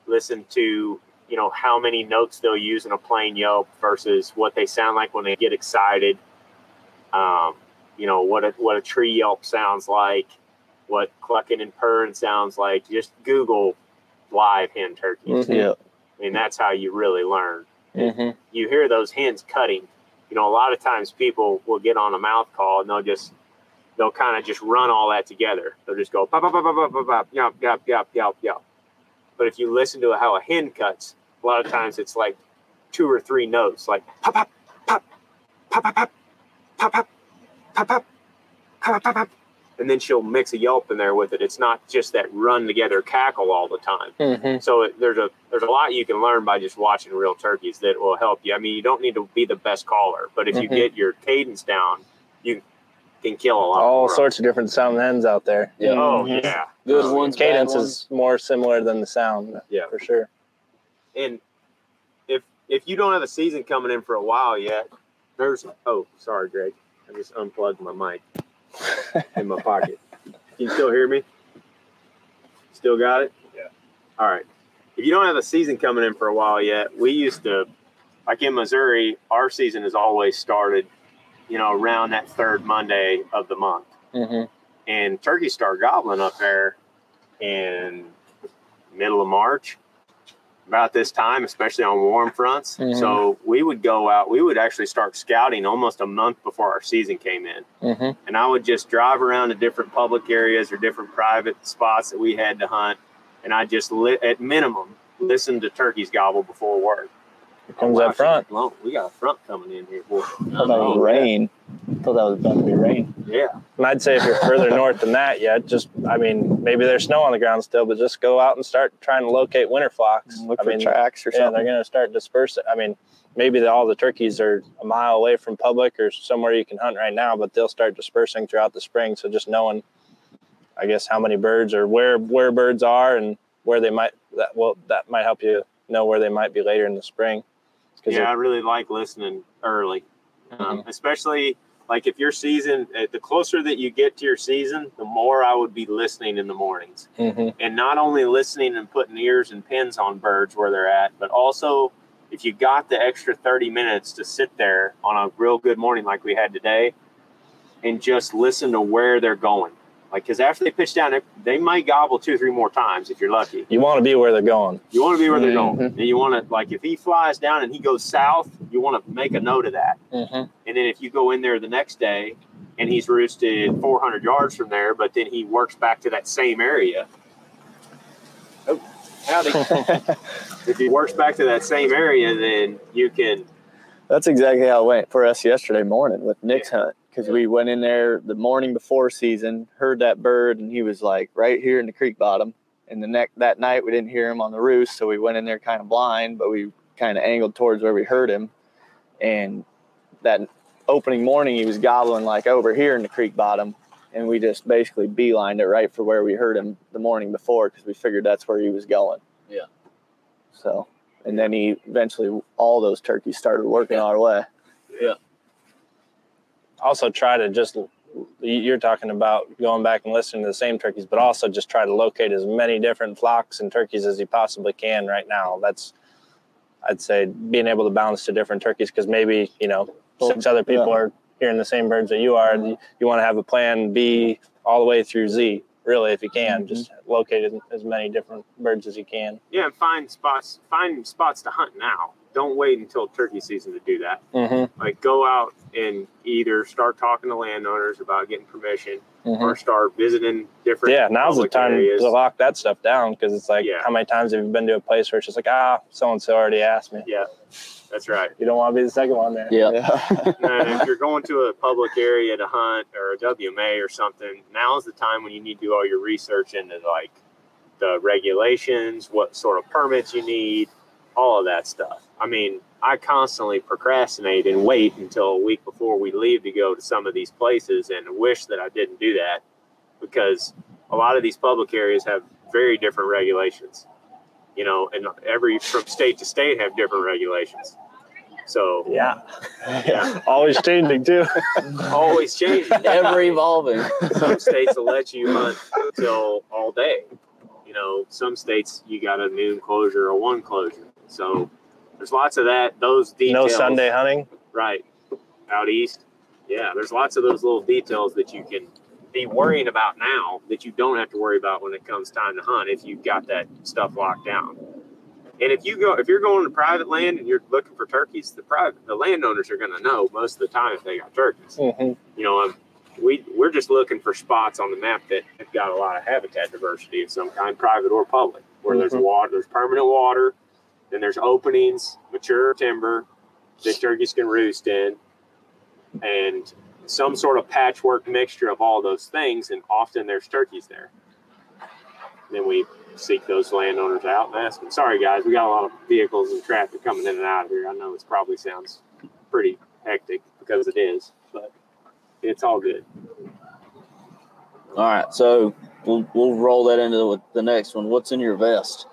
listen to, you know, how many notes they'll use in a plain yelp versus what they sound like when they get excited. Um, You know, what a, what a tree yelp sounds like, what clucking and purring sounds like. Just Google live hen turkeys. Mm-hmm. Yeah. I mean, that's how you really learn. Mm-hmm. You hear those hens cutting. You know, a lot of times people will get on a mouth call and they'll just, they'll kind of just run all that together. They'll just go, pop, pop, pop, pop, pop, pop, yelp, yelp, yelp, yelp, yelp. But if you listen to how a hen cuts, a lot of times it's like two or three notes, like pop, pop, pop, pop, pop, pop, pop, pop, pop, pop, pop, pop, pop. And then she'll mix a yelp in there with it. It's not just that run together cackle all the time. Mm-hmm. So it, there's a there's a lot you can learn by just watching real turkeys that will help you. I mean, you don't need to be the best caller, but if mm-hmm. you get your cadence down, you can kill a lot. All sorts of different sound hens out there. Yeah. Oh mm-hmm. yeah, good um, ones. Cadence ones. Is more similar than the sound. Yeah, for sure. And if if you don't have a season coming in for a while yet, there's oh sorry, Greg, I just unplugged my mic. In my pocket. Can you still hear me? Still got it? Yeah. All right. If you don't have a season coming in for a while yet, we used to, like in Missouri, our season has always started, you know, around that third Monday of the month. Mm-hmm. And turkeys start gobbling up there in middle of March, about this time, especially on warm fronts. Mm-hmm. So we would go out, we would actually start scouting almost a month before our season came in. Mm-hmm. And I would just drive around to different public areas or different private spots that we had to hunt. And I just, li- at minimum, listen to turkeys gobble before work. Here comes oh, wow, that front. Long. We got a front coming in here. Boy. I thought that was rain. I thought that was about to be rain. Yeah. And I'd say if you're further north than that, yeah, just, I mean, maybe there's snow on the ground still, but just go out and start trying to locate winter flocks. Look I for mean, tracks or yeah, something. Yeah, they're going to start dispersing. I mean, maybe the, all the turkeys are a mile away from public or somewhere you can hunt right now, but they'll start dispersing throughout the spring. So just knowing, I guess, how many birds or where where birds are and where they might, that well, that might help you know where they might be later in the spring. Yeah, I really like listening early, um, mm-hmm. especially like if your season, the closer that you get to your season, the more I would be listening in the mornings mm-hmm. and not only listening and putting ears and pins on birds where they're at, but also if you got the extra thirty minutes to sit there on a real good morning like we had today and just listen to where they're going. Like, because after they pitch down, they might gobble two or three more times if you're lucky. You want to be where they're going. You want to be where they're mm-hmm. going. And you want to, like, if he flies down and he goes south, you want to make a note of that. Mm-hmm. And then if you go in there the next day and he's roosted four hundred yards from there, but then he works back to that same area. Oh, howdy. If he works back to that same area, then you can. That's exactly how it went for us yesterday morning with Nick's yeah. hunt. Because we went in there the morning before season, heard that bird, and he was like right here in the creek bottom. And the next that night, we didn't hear him on the roost, so we went in there kind of blind, but we kind of angled towards where we heard him. And that opening morning, he was gobbling like over here in the creek bottom, and we just basically beelined it right for where we heard him the morning before because we figured that's where he was going. Yeah. So, and then he eventually, all those turkeys started working yeah. our way. Yeah. Also try to just, you're talking about going back and listening to the same turkeys, but also just try to locate as many different flocks and turkeys as you possibly can right now. That's, I'd say, being able to bounce to different turkeys because maybe, you know, six other people yeah. are hearing the same birds that you are. Mm-hmm. You, you want to have a plan B all the way through Z, really, if you can. Mm-hmm. Just locate as many different birds as you can. Yeah, and find spots, find spots to hunt now. Don't wait until turkey season to do that. Mm-hmm. Like, go out and either start talking to landowners about getting permission mm-hmm. or start visiting different Yeah, now's the time areas. To lock that stuff down because it's like, yeah. how many times have you been to a place where it's just like, ah, so-and-so already asked me. Yeah, that's right. You don't want to be the second one there. Yeah. yeah. And if you're going to a public area to hunt or a W M A or something, now's the time when you need to do all your research into, like, the regulations, what sort of permits you need, all of that stuff. I mean, I constantly procrastinate and wait until a week before we leave to go to some of these places and wish that I didn't do that because a lot of these public areas have very different regulations, you know, and every from state to state have different regulations. So, yeah, yeah, always changing too. Always changing, ever evolving. Some states will let you hunt till all day, you know, some states you got a noon closure or one closure. So there's lots of that, those details. No Sunday hunting? Right. Out east. Yeah, there's lots of those little details that you can be worrying about now that you don't have to worry about when it comes time to hunt if you've got that stuff locked down. And if you go, if you're going to private land and you're looking for turkeys, the private, the landowners are going to know most of the time if they got turkeys. Mm-hmm. You know, um, we, we're just looking for spots on the map that have got a lot of habitat diversity of some kind, private or public, where mm-hmm. there's water, there's permanent water. Then there's openings, mature timber that turkeys can roost in, and some sort of patchwork mixture of all those things, and often there's turkeys there. Then we seek those landowners out and ask them, sorry guys, we got a lot of vehicles and traffic coming in and out of here. I know it probably sounds pretty hectic because it is, but it's all good. All right, so we'll we'll roll that into the next one. What's in your vest?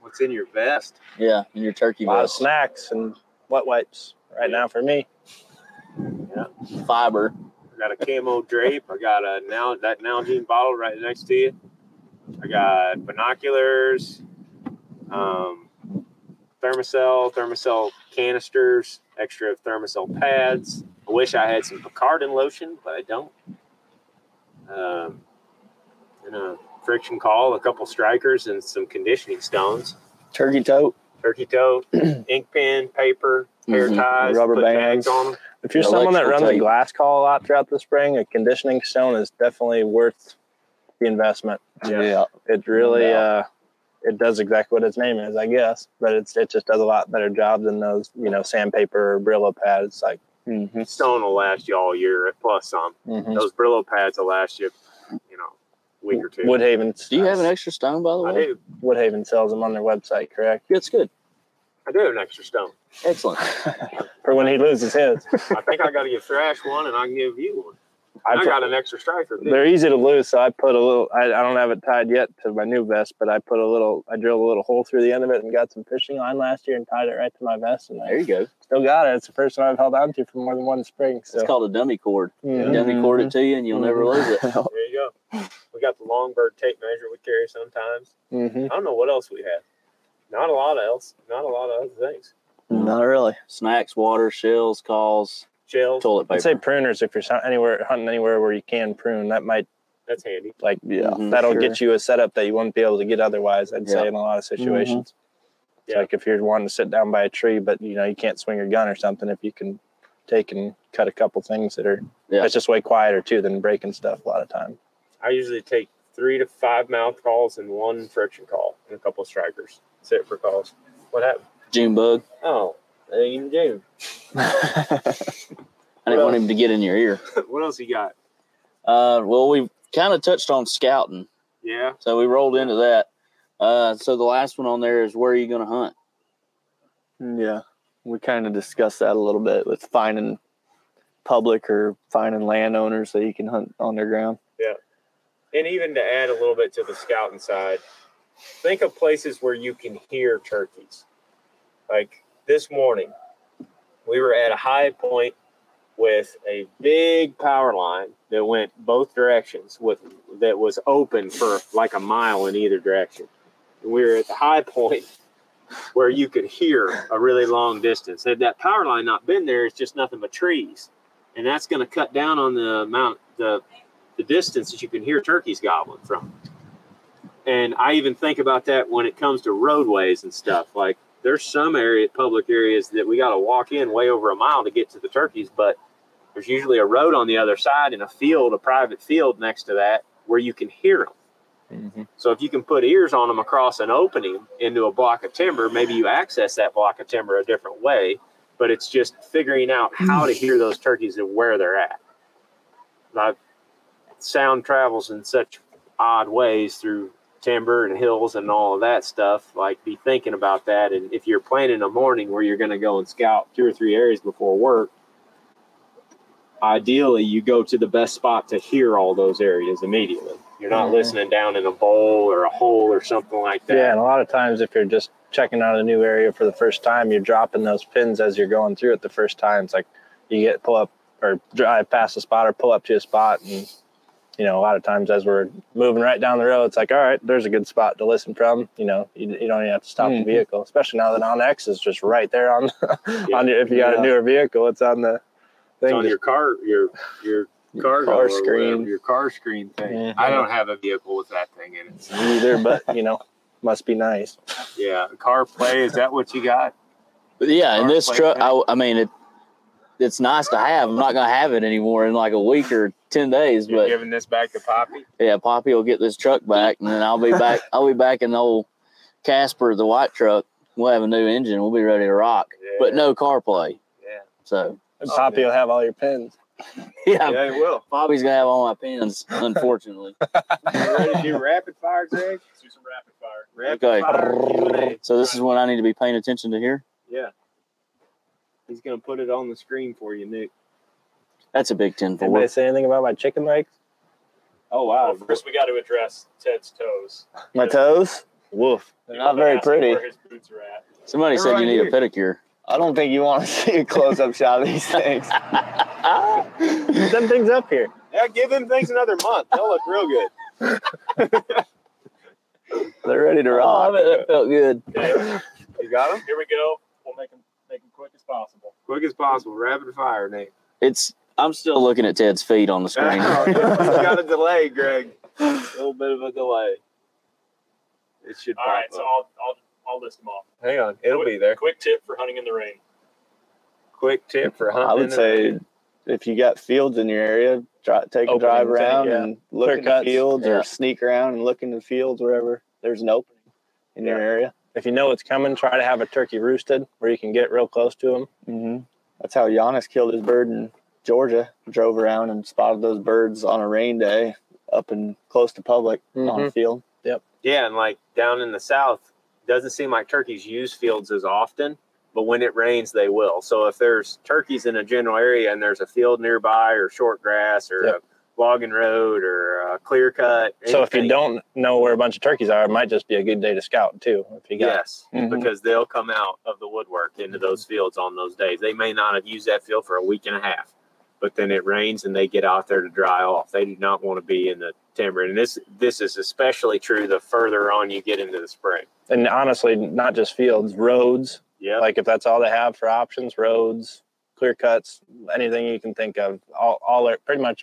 What's in your vest? Yeah, in your turkey vest. A lot of snacks and wet wipes right yeah. now for me. Yeah, fiber. I got a camo drape. I got a now that Nalgene bottle right next to you. I got binoculars, um, Thermacell, Thermacell canisters, extra Thermacell pads. I wish I had some Picardin lotion, but I don't. Um, and a friction call, a couple strikers, and some conditioning stones. Turkey tote. Turkey tote, ink pen, paper, hair mm-hmm. ties, rubber bands. Bags on them. If you're someone that runs a glass call a lot throughout the spring, a conditioning stone is definitely worth the investment. Yeah, yeah. It really yeah. uh it does exactly what its name is, I guess, but it's it just does a lot better job than those, you know, sandpaper or Brillo pads. It's like mm-hmm. stone will last you all year plus some. Mm-hmm. Those Brillo pads will last you, you know, a week or two. Woodhaven. Do you have an extra stone, by the way? I do. Woodhaven sells them on their website, correct? That's good. I do have an extra stone. Excellent. For when he loses his. I think I got to give Thrash one, and I can give you one. I, put, I got an extra striker. Too. They're easy to lose, so I put a little. I, I don't have it tied yet to my new vest, but I put a little. I drilled a little hole through the end of it and got some fishing line last year and tied it right to my vest. And there you go. Still got it. It's the first one I've held on to for more than one spring. So. It's called a dummy cord. Mm-hmm. You dummy cord it to you, and you'll mm-hmm. never lose it. There you go. We got the Longbird tape measure we carry sometimes. Mm-hmm. I don't know what else we have. Not a lot else. Not a lot of other things. Not really. Snacks, water, shells, calls. Shells. Toilet paper. I'd say pruners if you're anywhere hunting anywhere where you can prune. That might that's handy. Like yeah, mm-hmm, that'll sure. get you a setup that you wouldn't be able to get otherwise. I'd yeah. say in a lot of situations. Mm-hmm. Yeah. Like if you're wanting to sit down by a tree, but you know you can't swing your gun or something. If you can take and cut a couple things that are yeah. that's just way quieter too than breaking stuff a lot of time. I usually take three to five mouth calls and one friction call and a couple of strikers. That's it for calls. What happened? June bug. Oh. In June. I didn't want him to get in your ear. What else you got? Uh, well, we kind of touched on scouting. Yeah. So we rolled into that. Uh, so the last one on there is where are you going to hunt? Yeah. We kind of discussed that a little bit with finding public or finding landowners that you can hunt on their ground. Yeah. And even to add a little bit to the scouting side, think of places where you can hear turkeys. Like, this morning, we were at a high point with a big power line that went both directions with that was open for like a mile in either direction. And we were at the high point where you could hear a really long distance. Had that power line not been there, it's just nothing but trees. And that's going to cut down on the amount, the, the distance that you can hear turkeys gobbling from. And I even think about that when it comes to roadways and stuff like, there's some area, public areas that we got to walk in way over a mile to get to the turkeys, but there's usually a road on the other side and a field, a private field next to that where you can hear them. Mm-hmm. So if you can put ears on them across an opening into a block of timber, maybe you access that block of timber a different way, but it's just figuring out how to hear those turkeys and where they're at. Now, sound travels in such odd ways through timber and hills and all of that stuff. Like, be thinking about that, and if you're planning a morning where you're going to go and scout two or three areas before work, ideally you go to the best spot to hear all those areas immediately. You're not mm-hmm. listening down in a bowl or a hole or something like that. Yeah, and a lot of times if you're just checking out a new area for the first time, you're dropping those pins as you're going through it the first time. It's like you get pull up or drive past a spot or pull up to a spot, and you know, a lot of times as we're moving right down the road, it's like, all right, there's a good spot to listen from. You know, you, you don't even have to stop mm-hmm. the vehicle, especially now that Onyx is just right there on, yeah. on your, if you got yeah. a newer vehicle, it's on the thing. It's on your car, your, your, your car, car screen, whatever, your car screen thing. Mm-hmm. I don't have a vehicle with that thing in it. So. Either, but you know, must be nice. Yeah. CarPlay. Is that what you got? But yeah. Car in this truck, I, I mean, it, it's nice to have. I'm not going to have it anymore in like a week or ten days. You're but giving this back to Poppy? Yeah, Poppy will get this truck back, and then I'll be back. I'll be back in the old Casper, the white truck. we'll have a new engine. We'll be ready to rock. Yeah. But no CarPlay. Yeah. So. And Poppy will have all your pins. Yeah, yeah, he will. Bobby's gonna have all my pins, unfortunately. Ready to do rapid fire, Greg? Let's do some rapid fire. Rapid okay. Fire. So this is what I need to be paying attention to here. Yeah. He's gonna put it on the screen for you, Nick. That's a big ten for. Anybody say anything about my chicken legs? Oh wow! Well, first, we got to address Ted's toes. My toes? Woof. They're not very pretty. Where his boots are at. Somebody They're said right you need here. a pedicure. I don't think you want to see a close-up shot of these things. Get them things up here. Yeah, give them things another month. They'll look real good. They're ready to rock. Oh, that felt good. Okay. You got them? Here we go. We'll make them, make them quick as possible. Quick as possible. Rapid fire, Nate. It's. I'm still looking at Ted's feet on the screen. Oh, it's got a delay, Greg. A little bit of a delay. It should pop up. All right, so I'll, I'll I'll list them off. Hang on, it'll quick, be there. Quick tip for hunting in the rain. Quick tip for hunting. I would in the say rain. If you got fields in your area, try, take open a drive around yeah. and look Clear in cuts. the fields, yeah. or sneak around and look in the fields wherever there's an opening in yeah. your area. If you know it's coming, try to have a turkey roosted where you can get real close to them. Mm-hmm. That's how Giannis killed his bird in Georgia. Drove around and spotted those birds on a rain day up and close to public mm-hmm. on a field. Yep. Yeah, and like down in the south. Doesn't seem like turkeys use fields as often, but when it rains, they will. So if there's turkeys in a general area and there's a field nearby or short grass or yep. a logging road or a clear cut. Anything. So if you don't know where a bunch of turkeys are, it might just be a good day to scout too. If you got Yes, mm-hmm. because they'll come out of the woodwork into those fields on those days. They may not have used that field for a week and a half, but then it rains and they get out there to dry off. They do not want to be in the timber. And this this is especially true the further on you get into the spring. And honestly, not just fields, roads. Yeah. Like if that's all they have for options, roads, clear cuts, anything you can think of. All, all pretty much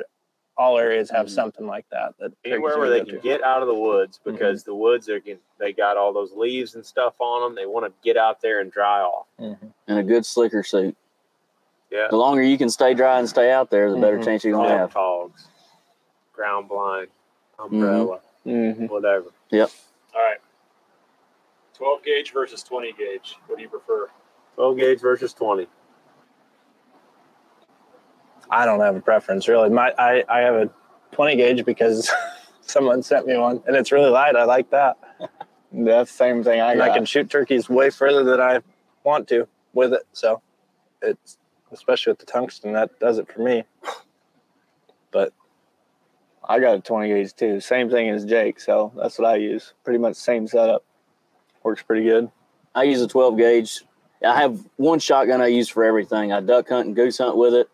all areas have mm-hmm. something like that. that Anywhere where they can to. get out of the woods because mm-hmm. the woods, are they got all those leaves and stuff on them. They want to get out there and dry off. Mm-hmm. And a good slicker suit. Yeah. The longer you can stay dry and stay out there, the mm-hmm. better chance you're going to have. Togs, ground blind, umbrella, mm-hmm. whatever. Yep. All right. twelve gauge versus twenty gauge. What do you prefer? twelve gauge versus twenty. I don't have a preference, really. My I, I have a twenty gauge because someone sent me one, and it's really light. I like that. That's the same thing I and got. I can shoot turkeys way further than I want to with it. So, it's especially with the tungsten, that does it for me. But I got a twenty gauge, too. Same thing as Jake, so that's what I use. Pretty much same setup. Works pretty good. I use a twelve gauge. I have one shotgun I use for everything. I duck hunt and goose hunt with it.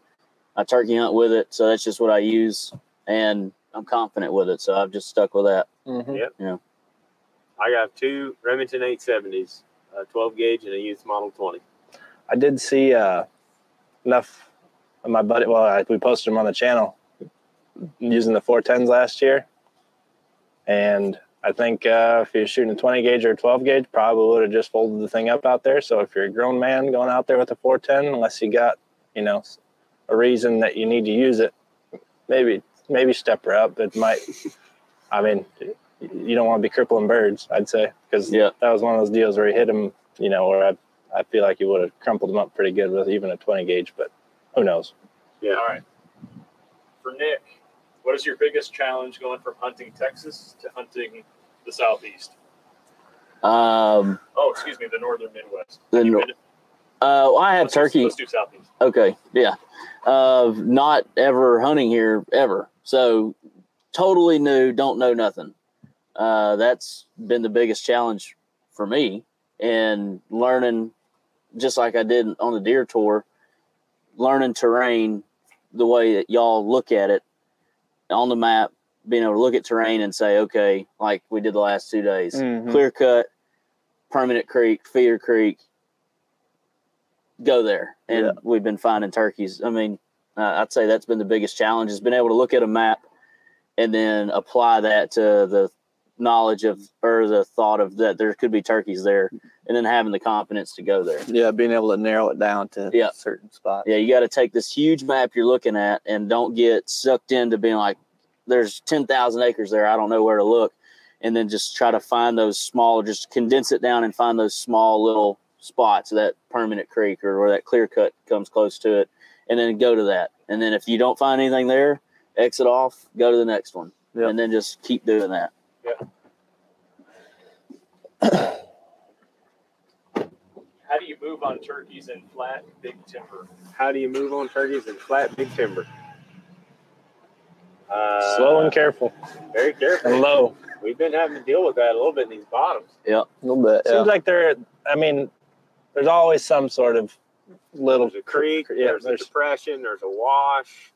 I turkey hunt with it. So that's just what I use. And I'm confident with it. So I've just stuck with that. Mm-hmm. Yep. Yeah. I got two Remington eight seventies, a twelve gauge and a used model twenty. I did see uh, enough of my buddy. Well, I, we posted them on the channel using the four tens last year. And I think uh, if you're shooting a twenty gauge or a twelve gauge, probably would have just folded the thing up out there. So if you're a grown man going out there with a four ten, unless you got, you know, a reason that you need to use it, maybe maybe step her up. It might. I mean, you don't want to be crippling birds, I'd say, because yeah. that was one of those deals where you hit them, you know, or I I feel like you would have crumpled them up pretty good with even a twenty gauge, but who knows? Yeah. All right. For Nick, what is your biggest challenge going from hunting Texas to hunting the Southeast? Um, oh, excuse me, the Northern Midwest. The nor- been- uh, well, I have let's turkey. Do, let's do Southeast. Okay, yeah. Uh, not ever hunting here, ever. So totally new, don't know nothing. Uh, that's been the biggest challenge for me. And learning, just like I did on the deer tour, learning terrain the way that y'all look at it on the map, being able to look at terrain and say, okay, like we did the last two days, mm-hmm. clear cut, permanent creek, feeder creek, go there. And yeah. we've been finding turkeys. I mean, uh, I'd say that's been the biggest challenge is being able to look at a map and then apply that to the knowledge of, or the thought of that there could be turkeys there and then having the confidence to go there. Yeah. Being able to narrow it down to yeah. a certain spot. Yeah. You got to take this huge map you're looking at and don't get sucked into being like, there's ten thousand acres there. I don't know where to look. and then just try to find those small, just condense it down and find those small little spots, that permanent creek or where that clear cut comes close to it, and then go to that. And then if you don't find anything there, exit off, go to the next one. Yep. And then just keep doing that. Yeah. How do you move on turkeys in flat, big timber? How do you move on turkeys in flat, big timber? Uh, Slow and careful. Very careful. And low. We've been having to deal with that a little bit in these bottoms. Yeah, a little bit. Seems yeah. like there, I mean, there's always some sort of little... There's a creek, yeah, there's, there's a depression, there's a wash.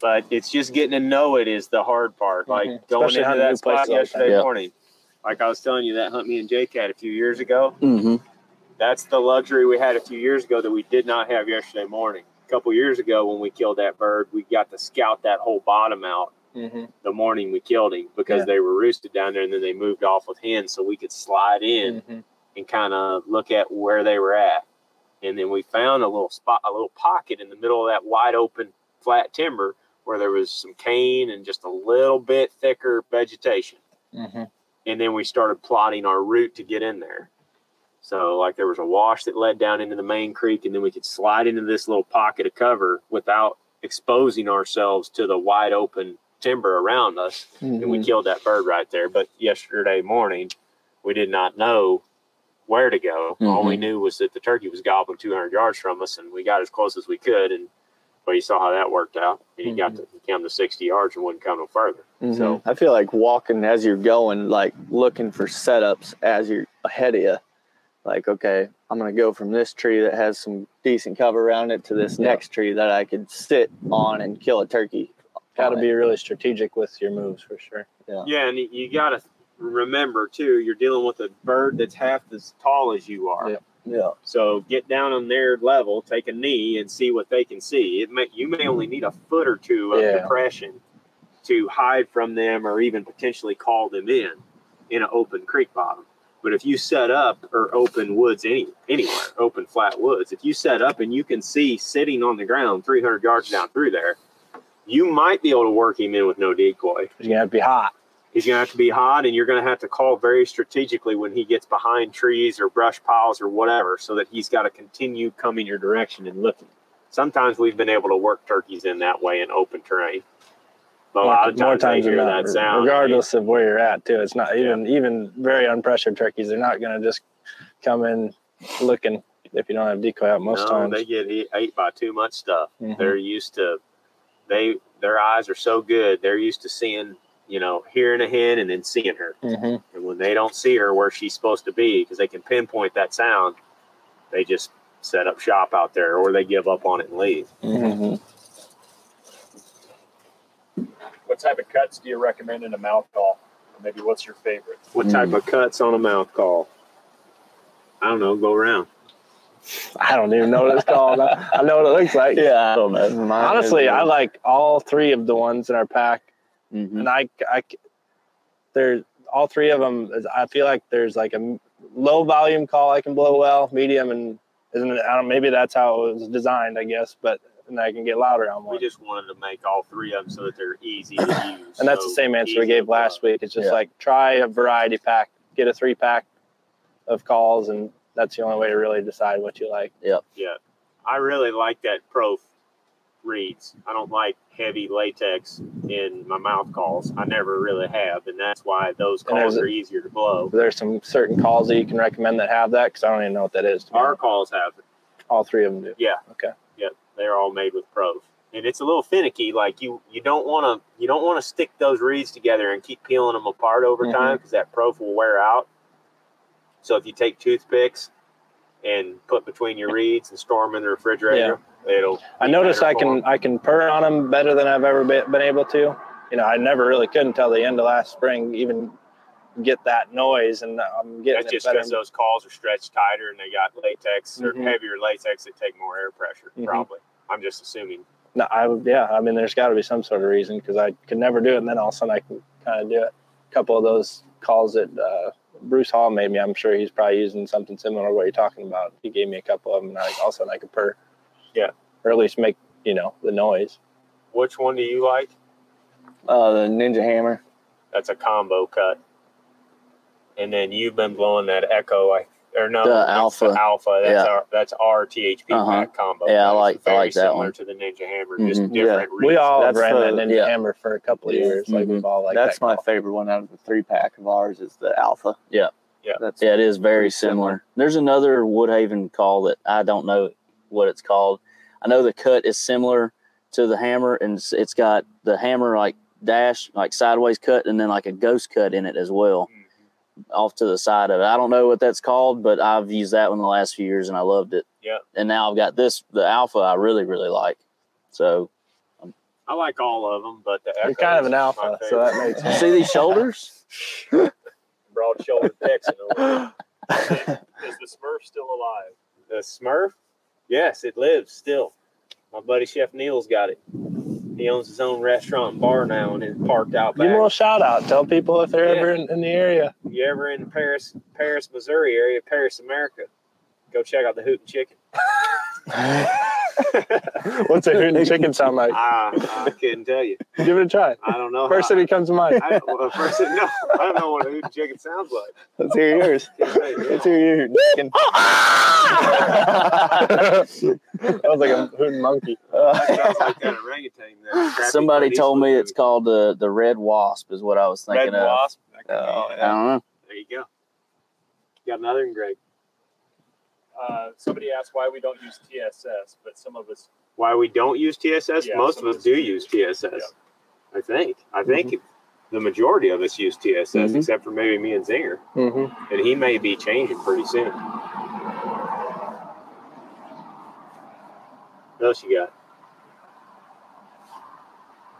But it's just getting to know it is the hard part. Like mm-hmm. going Especially into that spot yesterday yeah. morning. Like I was telling you, that hunt me and Jake had a few years ago. Mm-hmm. That's the luxury we had a few years ago that we did not have yesterday morning. A couple years ago when we killed that bird, we got to scout that whole bottom out mm-hmm. the morning we killed him because yeah. they were roosted down there and then they moved off with hens, so we could slide in mm-hmm. and kind of look at where they were at. And then we found a little spot, a little pocket in the middle of that wide open flat timber where there was some cane and just a little bit thicker vegetation. Mm-hmm. And then we started plotting our route to get in there. So, like, there was a wash that led down into the main creek, and then we could slide into this little pocket of cover without exposing ourselves to the wide open timber around us. Mm-hmm. And we killed that bird right there. But yesterday morning, we did not know where to go. Mm-hmm. All we knew was that the turkey was gobbling two hundred yards from us, and we got as close as we could. And, well, you saw how that worked out. And he mm-hmm. got to he came to sixty yards and wouldn't come no further. Mm-hmm. So, I feel like walking as you're going, like, looking for setups as you're ahead of you. Like, okay, I'm going to go from this tree that has some decent cover around it to this yeah. next tree that I could sit on and kill a turkey. Got to be really strategic with your moves for sure. Yeah, yeah, and you got to remember, too, you're dealing with a bird that's half as tall as you are. Yeah. yeah. So get down on their level, take a knee, and see what they can see. It may, you may only need a foot or two of yeah. depression to hide from them or even potentially call them in in an open creek bottom. But if you set up or open woods any anywhere, open flat woods, if you set up and you can see sitting on the ground three hundred yards down through there, you might be able to work him in with no decoy. He's going to have to be hot. He's going to have to be hot, and you're going to have to call very strategically when he gets behind trees or brush piles or whatever so that he's got to continue coming your direction and looking. Sometimes we've been able to work turkeys in that way in open terrain. But a lot of times, more times hear not, that sound. Regardless yeah. of where you're at, too. It's not even yeah. even very unpressured turkeys. They're not going to just come in looking if you don't have decoy out most no, times. They get ate by too much stuff. Mm-hmm. They're used to they their eyes are so good. They're used to seeing, you know, hearing a hen and then seeing her. Mm-hmm. And when they don't see her where she's supposed to be because they can pinpoint that sound, they just set up shop out there or they give up on it and leave. Mm-hmm. What type of cuts do you recommend in a mouth call? Or maybe what's your favorite? What type mm. of cuts on a mouth call? I don't know. Go around. I don't even know what it's called. I know what it looks like. Yeah, I don't know. Mine Honestly, I like all three of the ones in our pack, mm-hmm. and I, I, there's all three of them. I feel like there's like a low volume call I can blow well, medium, and isn't it? I don't. Maybe that's how it was designed, I guess, but. And I can get louder on one. We just wanted to make all three of them so that they're easy to use. And that's so the same answer we gave last week. It's just yeah. like try a variety pack, get a three pack of calls, and that's the only way to really decide what you like. Yeah. Yeah. I really like that Prove reeds. I don't like heavy latex in my mouth calls. I never really have, and that's why those calls are easier to blow. There's some certain calls that you can recommend that have that because I don't even know what that is. Our calls have it. All three of them do. Yeah. Okay. They're all made with Prove, and it's a little finicky. Like you, you don't want to, you don't want to stick those reeds together and keep peeling them apart over mm-hmm. time because that Prove will wear out. So if you take toothpicks and put between your reeds and store them in the refrigerator, yeah. it'll. I noticed I can them. I can purr on them better than I've ever been able to. You know, I never really could until the end of last spring even get that noise, and I'm getting. That's it just because those calls are stretched tighter and they got latex mm-hmm. or heavier latex that take more air pressure, mm-hmm. probably. I'm just assuming. No, I yeah. I mean, there's got to be some sort of reason because I could never do it, and then all of a sudden I can kind of do it. A couple of those calls that uh, Bruce Hall made me, I'm sure he's probably using something similar to what you're talking about. He gave me a couple of them, and I, all of a sudden I could purr. Yeah. Or at least make, you know, the noise. Which one do you like? Uh, the Ninja Hammer. That's a combo cut. and then you've been blowing that Echo, I or no, the Alpha. The Alpha. That's yeah. our that's our T H P uh-huh. pack combo. Yeah, I like very I like that similar one. To the Ninja Hammer, just mm-hmm. different. Yeah. We all that's ran the, that Ninja yeah. Hammer for a couple of years. Mm-hmm. Like we've all like that's that my call. Favorite one out of the three pack of ours is the Alpha. Yeah, yeah, that's yeah. It is very similar. similar. There's another Woodhaven call that I don't know what it's called. I know the cut is similar to the Hammer, and it's, it's got the Hammer like dash like sideways cut, and then like a ghost cut in it as well. Mm. Off to the side of it. I don't know what that's called, but I've used that one the last few years and I loved it. Yeah. And now I've got this, the Alpha, I really, really like. So um, I like all of them, but the Echo you're kind of an Alpha, so that makes sense. See these shoulders? Broad shouldered Texan. Is the Smurf still alive? The Smurf? Yes, it lives still. My buddy Chef Neil's got it. He owns his own restaurant and bar now, and it's parked out back. Give him a little shout out. Tell people if they're yeah. ever in, in the area. If you're ever in the Paris, Paris, Missouri area, Paris, America, go check out the Hootin' Chicken. What's a Hootin' Chicken sound like? I, I couldn't tell you. Give it a try. I don't know. First how, thing that comes to mind. I, well, first thing, no, I don't know what a Hootin' Chicken sounds like. Let's hear yours. Let's hear yours. That was like a Hootin' Monkey. That sounds like that orangutan. That somebody told me it's called the, the Red Wasp is what I was thinking red of. Red Wasp? Uh, I don't know. There you go. You got another one, Greg. Uh, somebody asked why we don't use T S S, but some of us... Why we don't use T S S? Yeah, most of us do use T S S, yeah. I think. I think mm-hmm. the majority of us use T S S, mm-hmm. except for maybe me and Zinger. Mm-hmm. And he may be changing pretty soon. What else you got?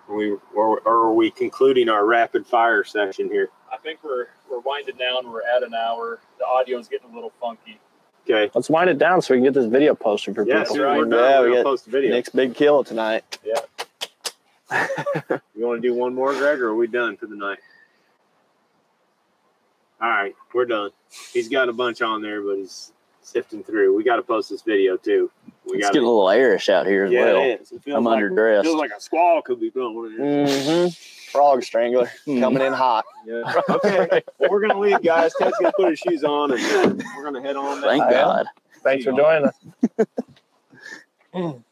Are we, or, or are we concluding our rapid-fire section here? I think we're we're winding down. We're at an hour. The audio's getting a little funky. Okay. Let's wind it down so we can get this video posted for yes, people. Right. We're done. Yeah, we're gonna post the video. Nick's big kill tonight. Yeah. You want to do one more, Greg, or are we done for the night? All right, we're done. He's got a bunch on there, but he's sifting through. We got to post this video too. We got to get a little airish out here as yeah, well. It is. It feels I'm like, underdressed. Feels like a squall could be blowing. Mm-hmm. Frog strangler coming in hot. Yeah. Okay. Well, we're gonna leave, guys. Ted's gonna put his shoes on, and we're gonna head on. Thank God. Thanks for joining us.